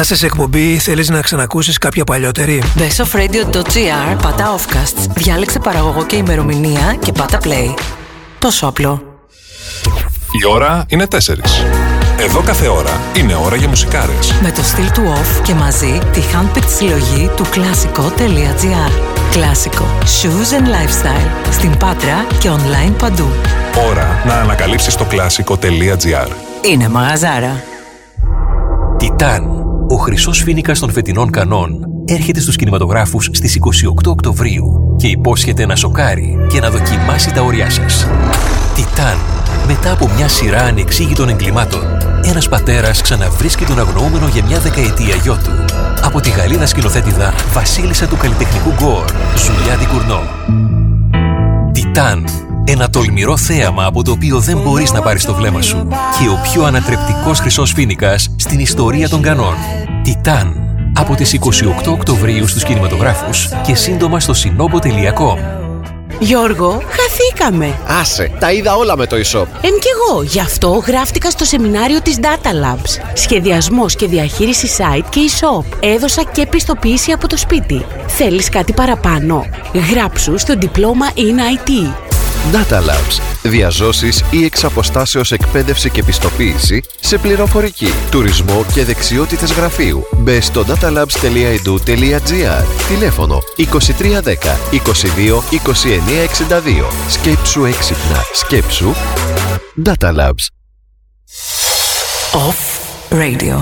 σας εκπομπή θέλεις να ξανακούσεις κάποια παλιότερη? bestofradio.gr, πατά offcasts, διάλεξε παραγωγό και ημερομηνία και πάτα play. Τόσο απλό. Η ώρα είναι 4. Εδώ κάθε ώρα είναι ώρα για μουσικάρες. Με το στυλ του Off και μαζί τη handpicked συλλογή του classico.gr. Κλασικό, shoes and lifestyle. Στην Πάτρα και online παντού. Ώρα να ανακαλύψεις το classico.gr. Είναι μαγαζάρα. Τιτάν. Ο χρυσός φοίνικας των φετινών κανών έρχεται στους κινηματογράφους στις 28 Οκτωβρίου και υπόσχεται να σοκάρει και να δοκιμάσει τα όρια σας. Τιτάν. Μετά από μια σειρά ανεξήγητων εγκλημάτων, ένας πατέρας ξαναβρίσκει τον αγνοούμενο για μια δεκαετία γιο του. Από τη Γαλλίδα σκηνοθέτηδα Βασίλισσα του Καλλιτεχνικού Γκορ, Ζουλιάδη Κουρνό. Τιτάν. Ένα τολμηρό θέαμα από το οποίο δεν μπορείς να πάρεις το βλέμμα σου. Και ο πιο ανατρεπτικός χρυσός φοίνικας στην ιστορία των κανών. Τιτάν. Από τις 28 Οκτωβρίου στους κινηματογράφους και σύντομα στο synopo.com. Γιώργο, χαθήκαμε. Άσε, τα είδα όλα με το e-shop. Κι εγώ, γι' αυτό γράφτηκα στο σεμινάριο της Data Labs. Σχεδιασμός και διαχείριση site και e-shop. Έδωσα και πιστοποίηση από το σπίτι. Θέλεις κάτι παραπάνω? Γράψου στο διπλώμα in IT. Data Labs. Διαζώσεις ή εξ αποστάσεως εκπαίδευση και πιστοποίηση σε πληροφορική, τουρισμό και δεξιότητες γραφείου. Μπε στο datalabs.edu.gr. Τηλέφωνο 2310 22 29 62. Σκέψου έξυπνα. Σκέψου Data Labs. Off Radio.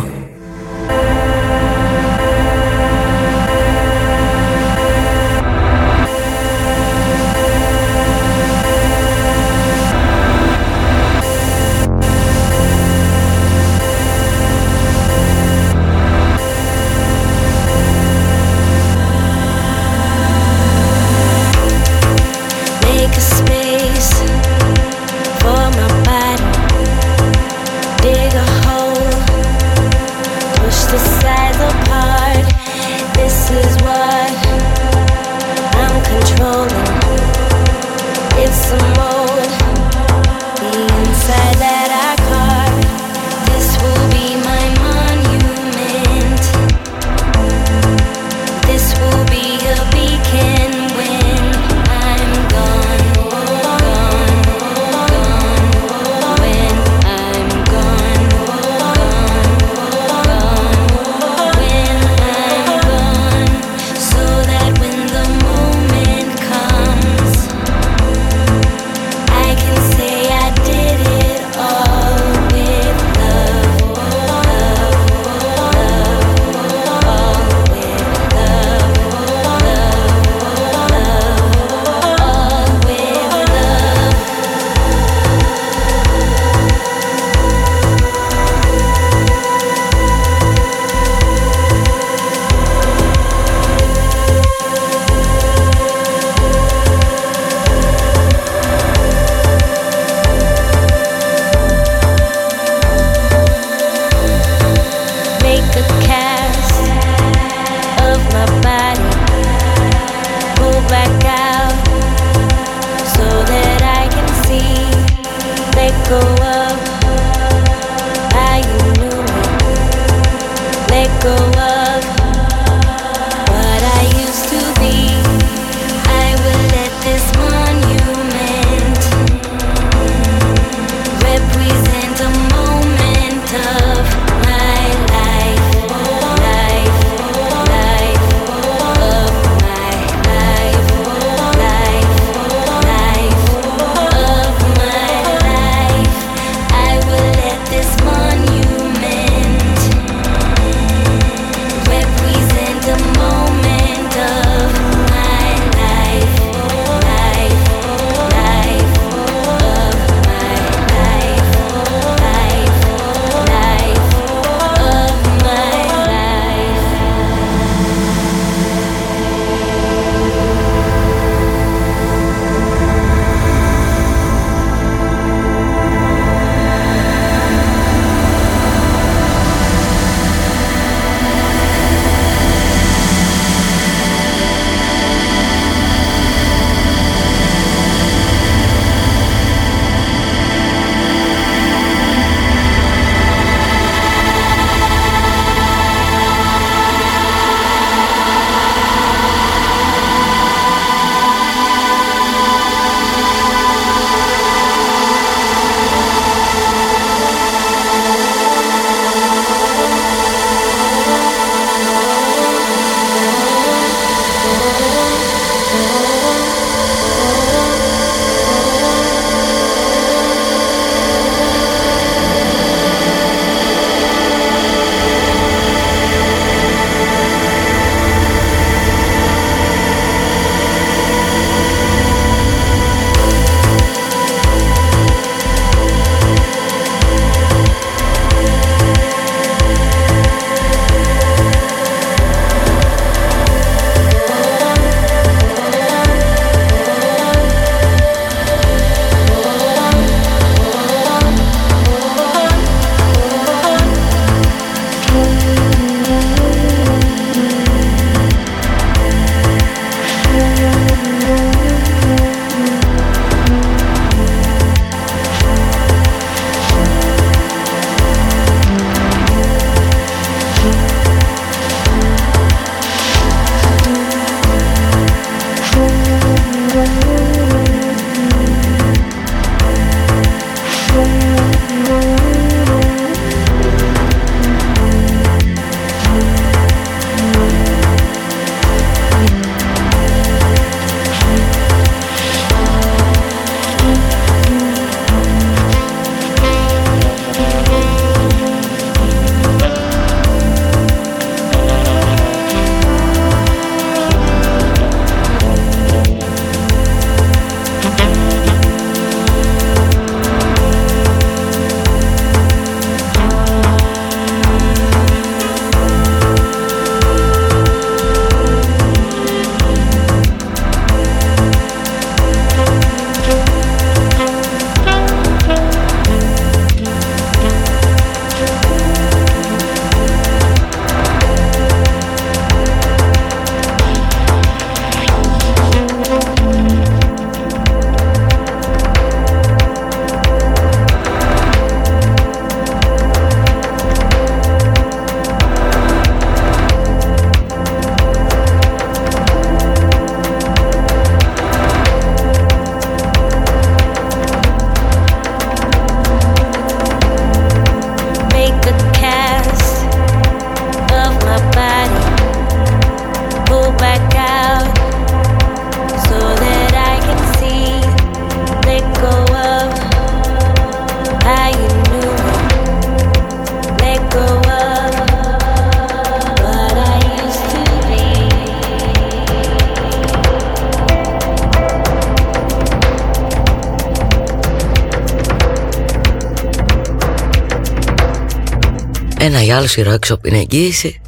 Ένα για άλλους η ρόξοπ είναι εγγύηση,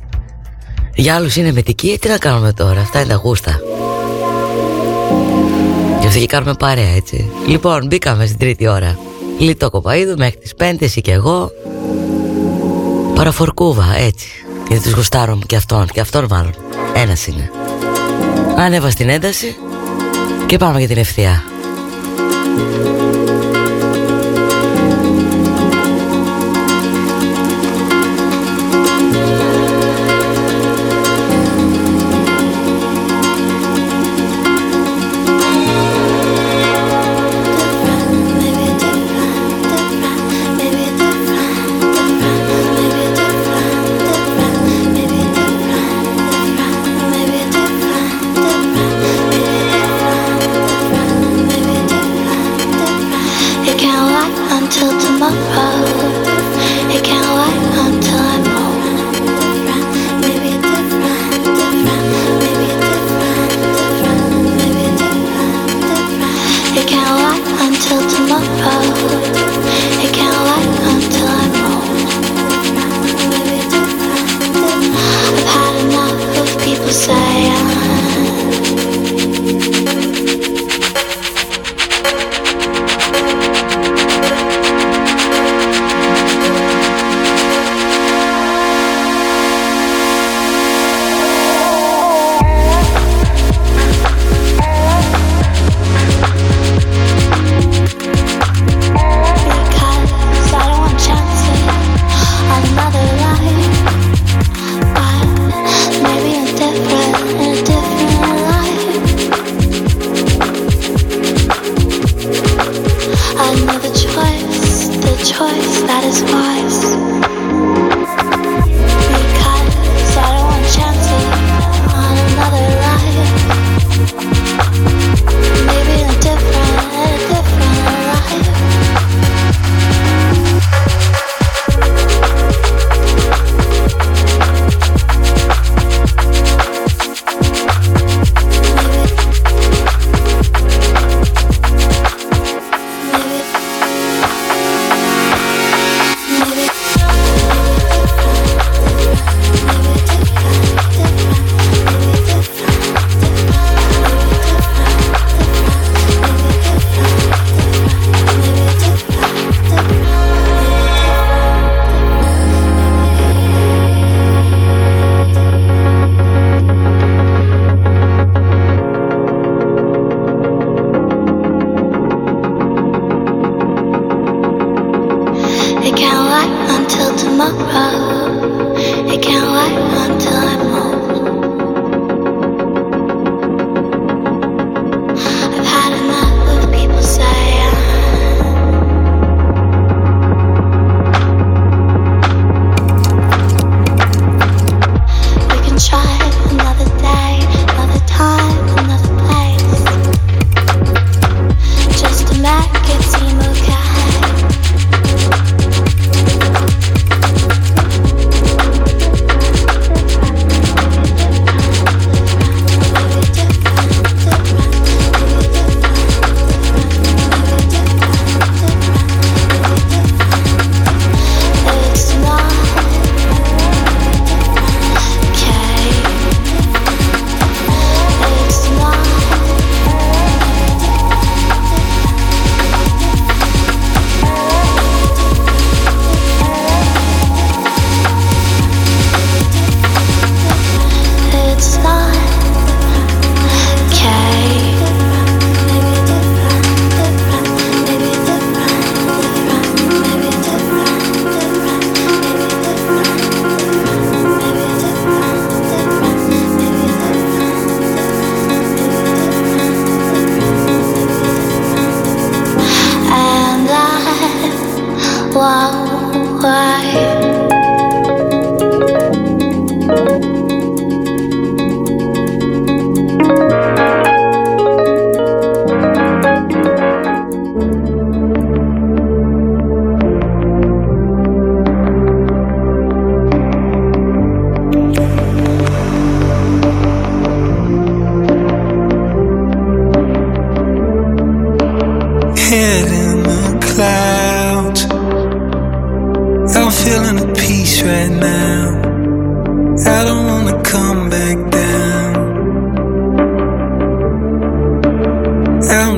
για άλλους είναι μετική. Τι να κάνουμε τώρα, αυτά είναι τα γούστα. Και αυτή και κάνουμε παρέα, έτσι. Λοιπόν, μπήκαμε στην τρίτη ώρα. Λητώ Κοπαίδου μέχρι τις 5, εσύ και εγώ. Παραφορκούβα, έτσι. Γιατί τους γουστάρω και αυτόν, και αυτόν μάλλον. Ένας είναι. Ανέβα στην ένταση και πάμε για την ευθεία.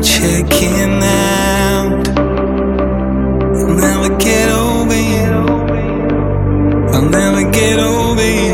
checking out. I'll never get over you. I'll never get over you.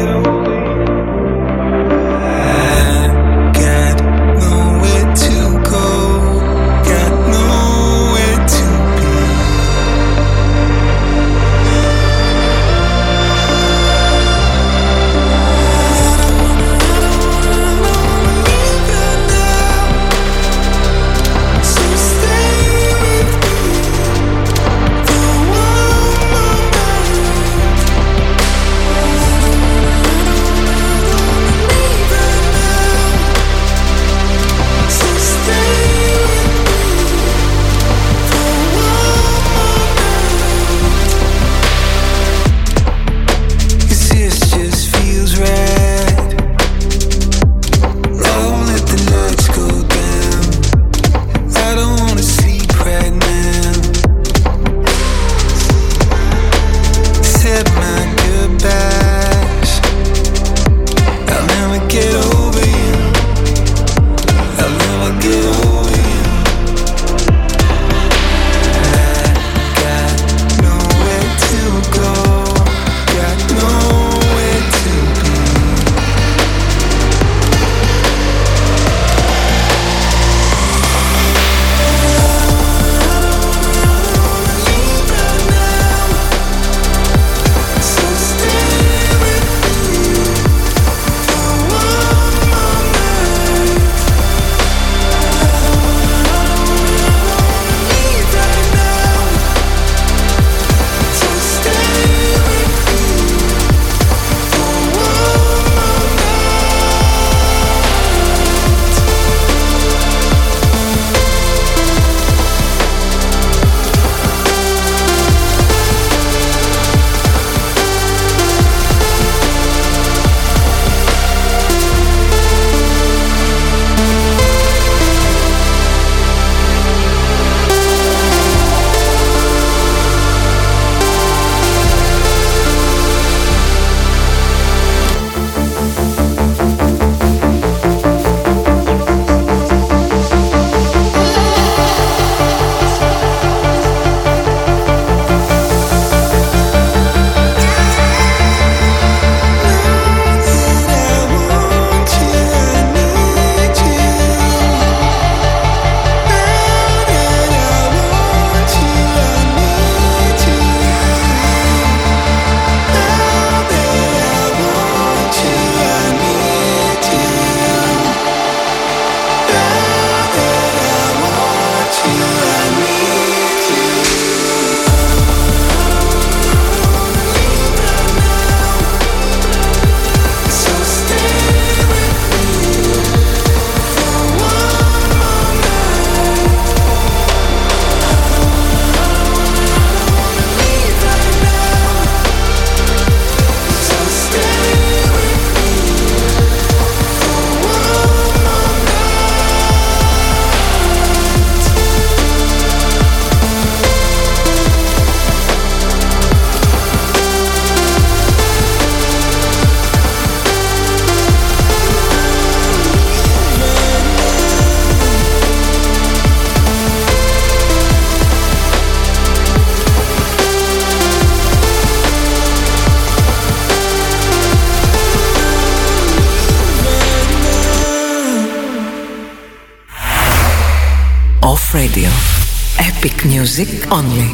Music only.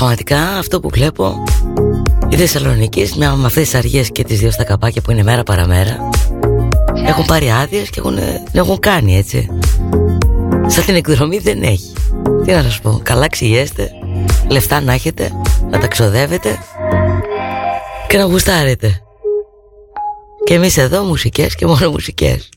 πραγματικά αυτό που βλέπω, η Θεσσαλονίκη με αυτές τις αργίες και τις δύο στα καπάκια που είναι μέρα παραμέρα, έχουν πάρει άδειες και έχουν κάνει έτσι. Σαν την εκδρομή δεν έχει. Τι να σας πω, καλά ξυγέστε, λεφτά να έχετε, να τα ξοδεύετε και να γουστάρετε. Και εμείς εδώ μουσικές και μόνο μουσικές.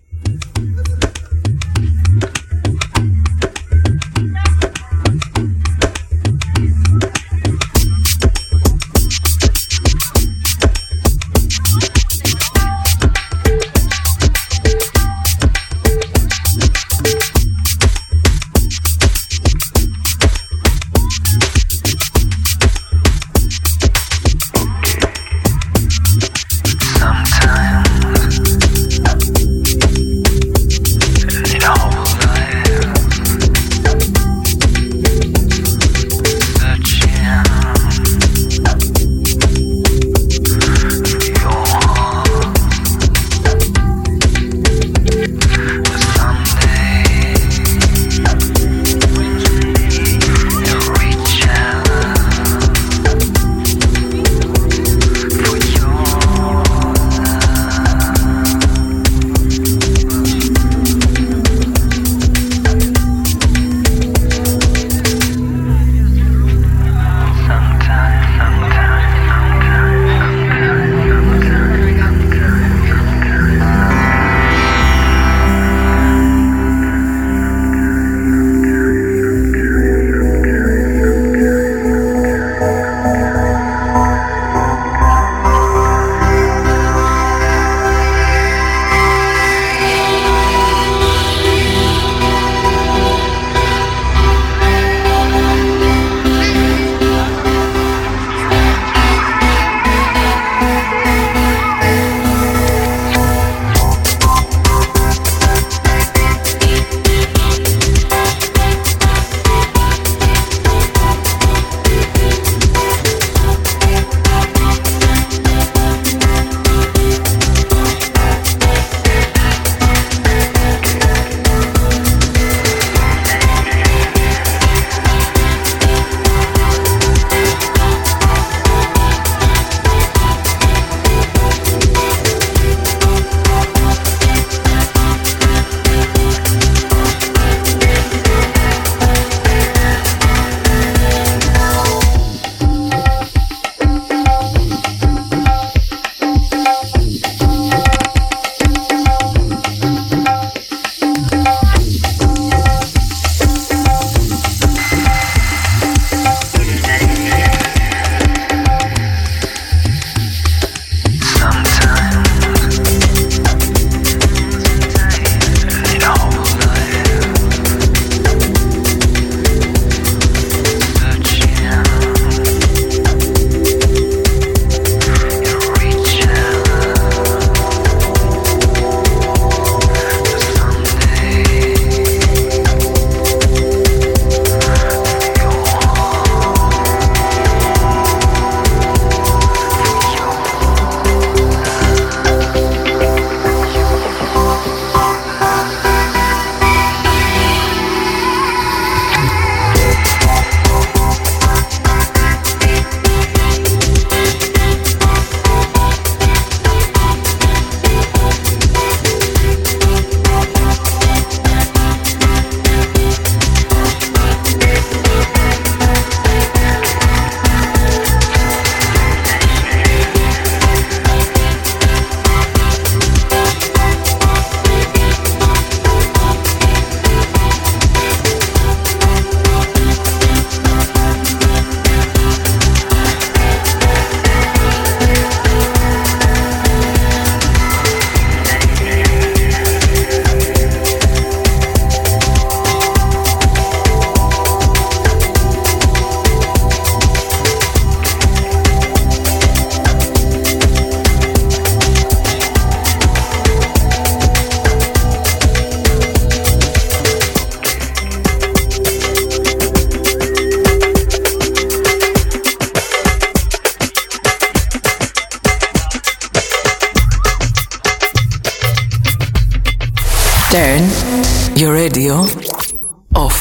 Off.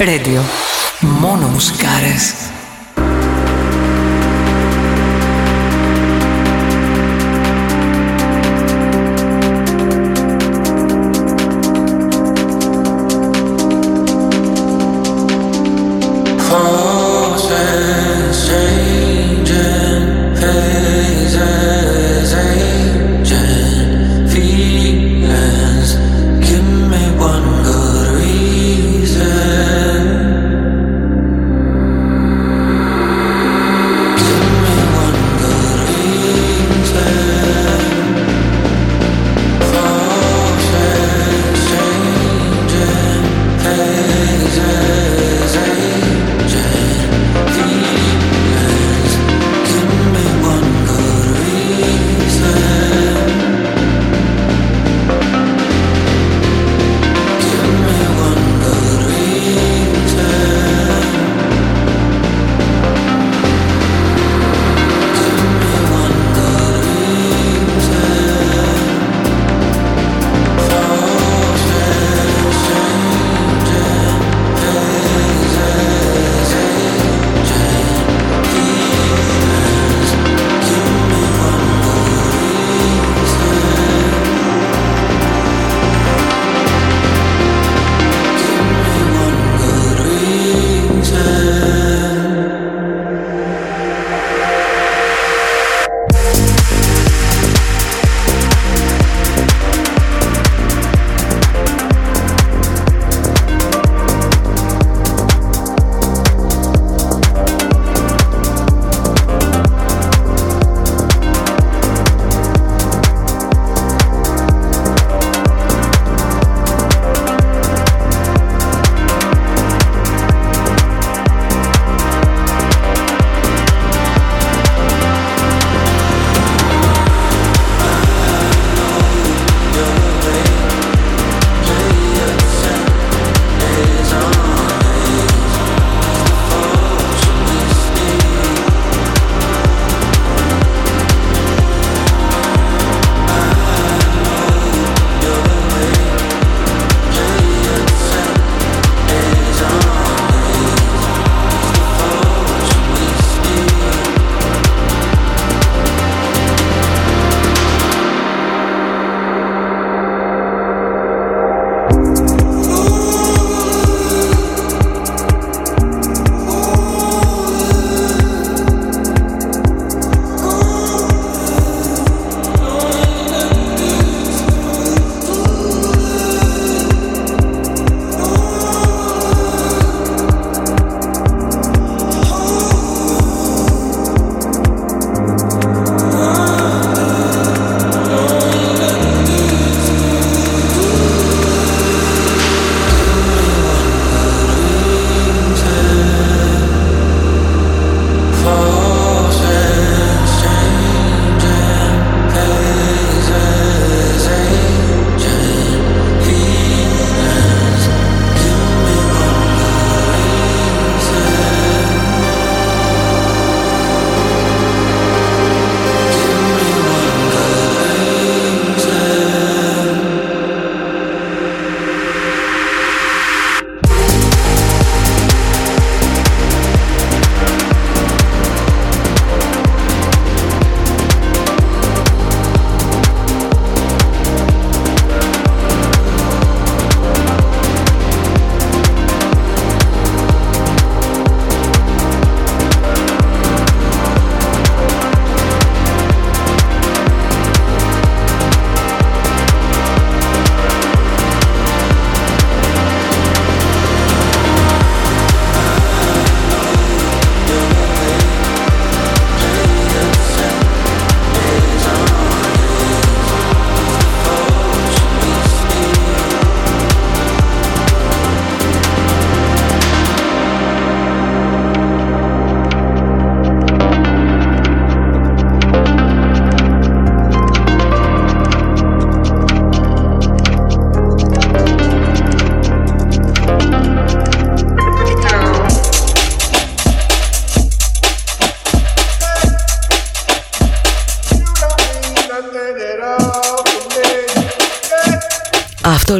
Radio Mono Muscares.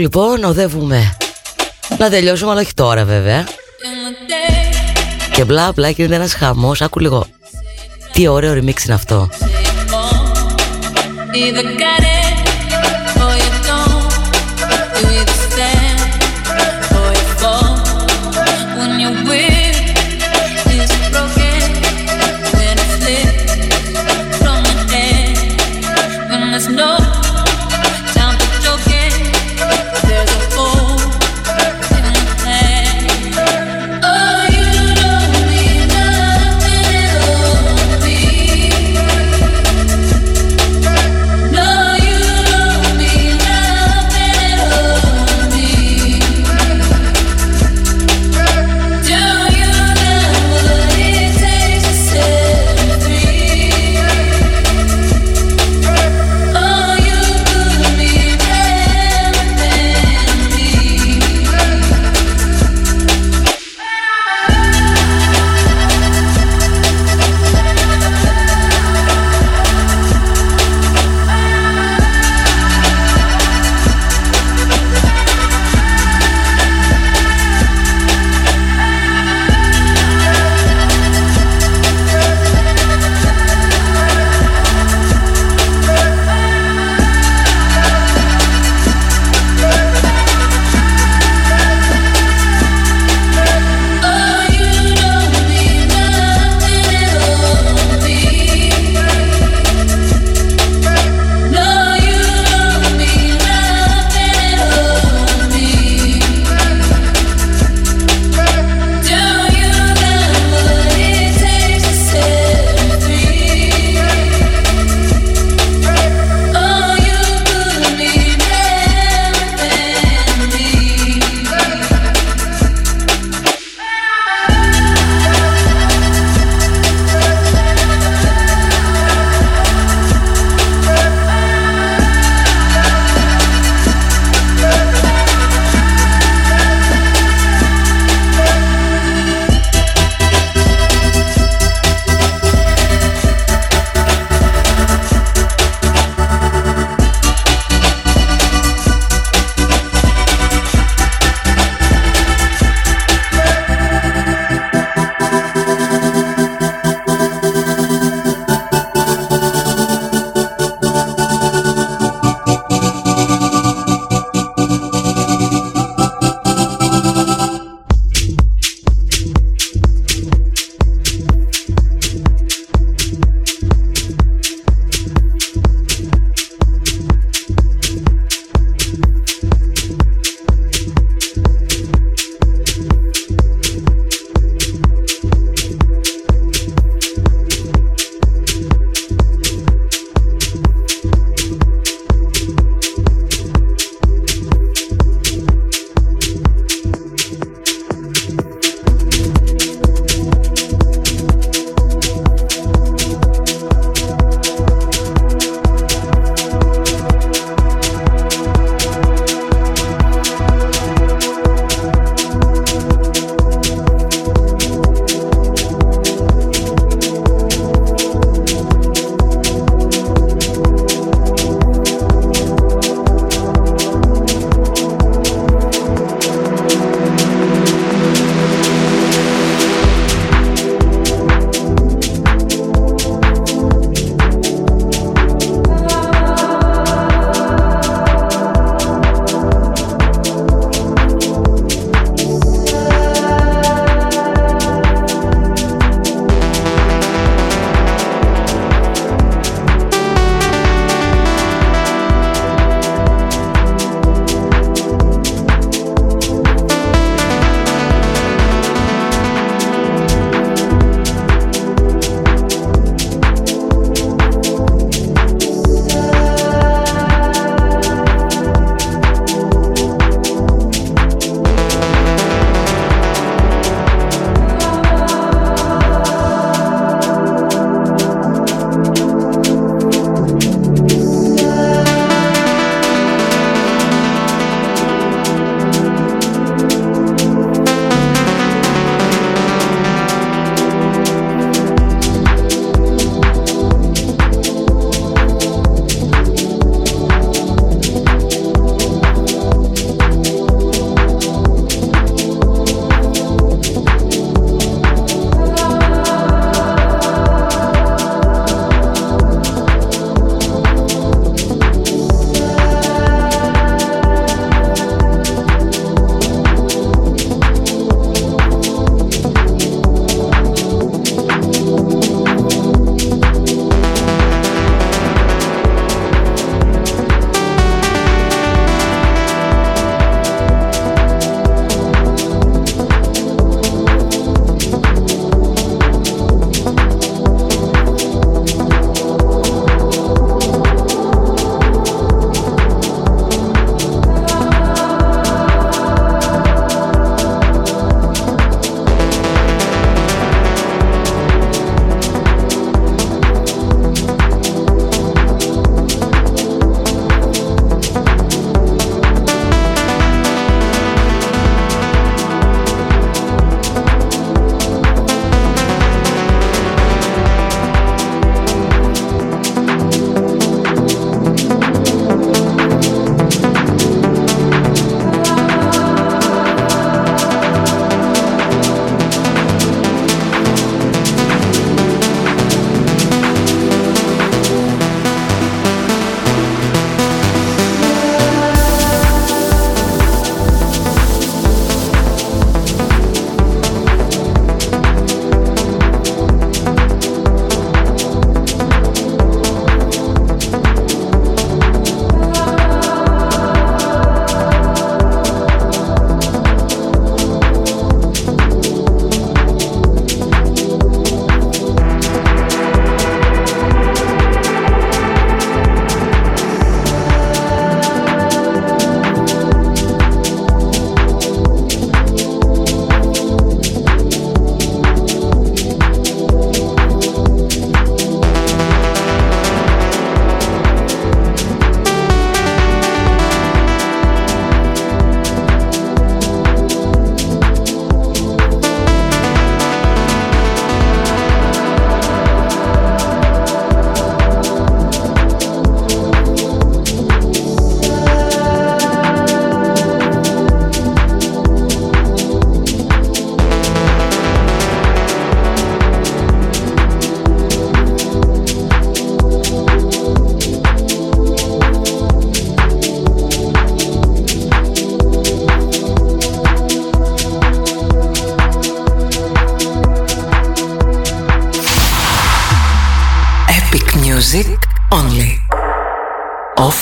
Λοιπόν, οδεύουμε να τελειώσουμε, αλλά όχι τώρα βέβαια. Και μπλα μπλα γίνεται ένας χαμός. Άκου λίγο. Τι ωραίο remix είναι αυτό.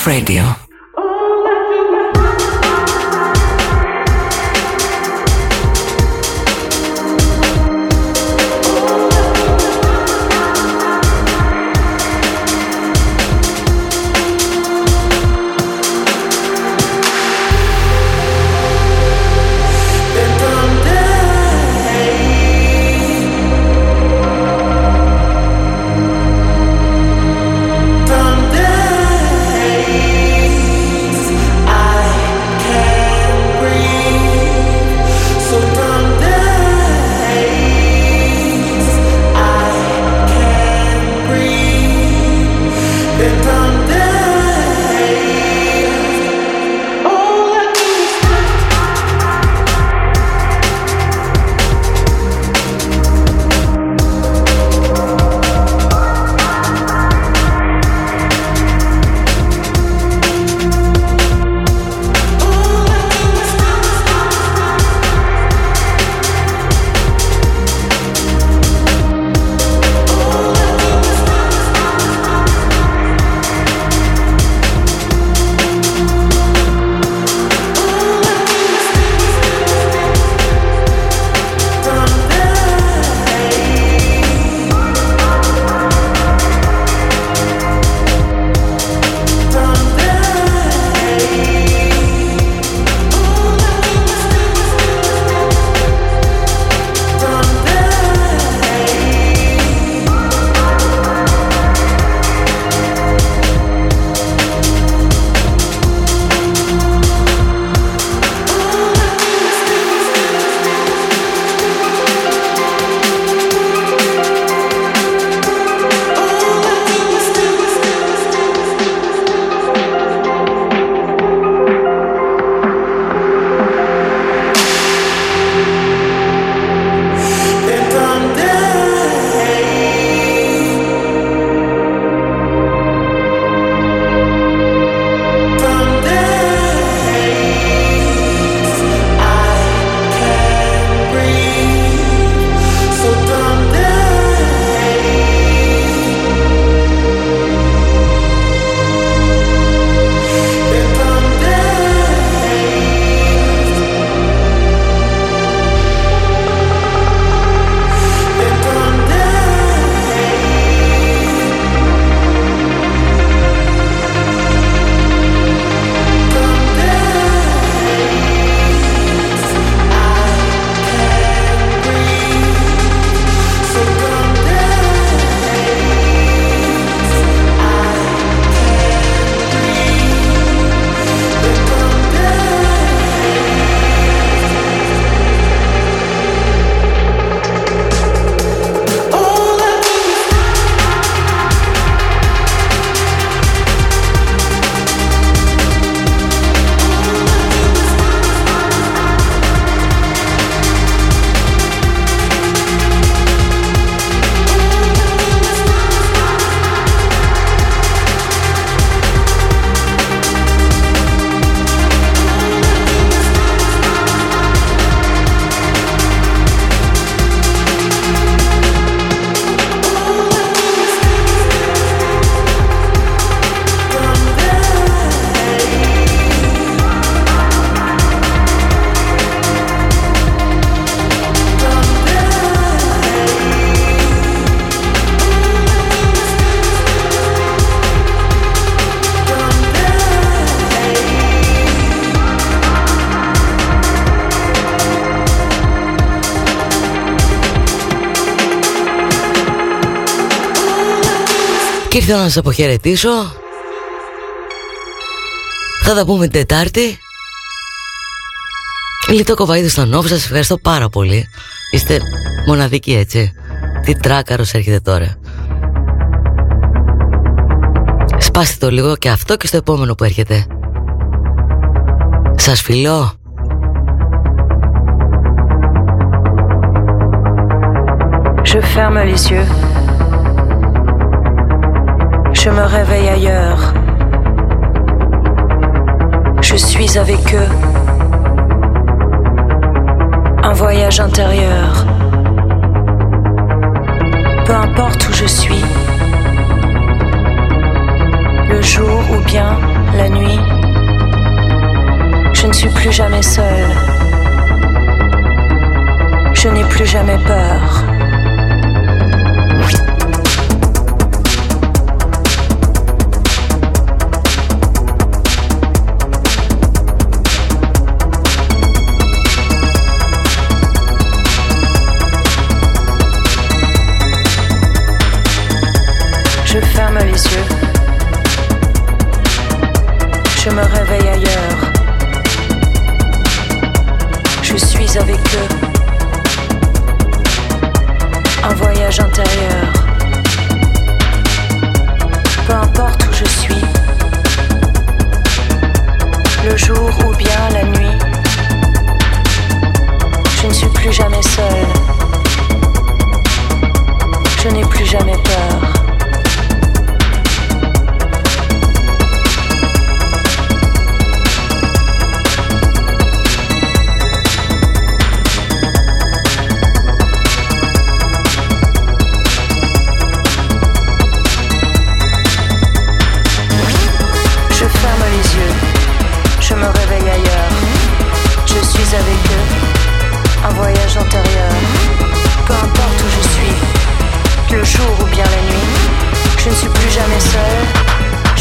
Off Radio. Και ήρθα να σας αποχαιρετήσω. Θα τα πούμε την Τετάρτη. Λητώ Κοπαίδου στον Νοφ. Σας ευχαριστώ πάρα πολύ. Είστε μοναδικοί, έτσι. Τι τράκαρος έρχεται τώρα. Σπάστε το λίγο και αυτό και στο επόμενο που έρχεται. Σας φιλώ. Je ferme les yeux. Je me réveille ailleurs. Je suis avec eux. Un voyage intérieur. Peu importe où je suis. Le jour ou bien la nuit, je ne suis plus jamais seule. Je n'ai plus jamais peur. Je ferme les yeux. Je me réveille ailleurs. Je suis avec eux. Un voyage intérieur. Peu importe où je suis, le jour ou bien la nuit, je ne suis plus jamais seule. Je n'ai plus jamais peur. Je ne suis plus jamais seule,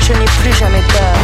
je n'ai plus jamais peur.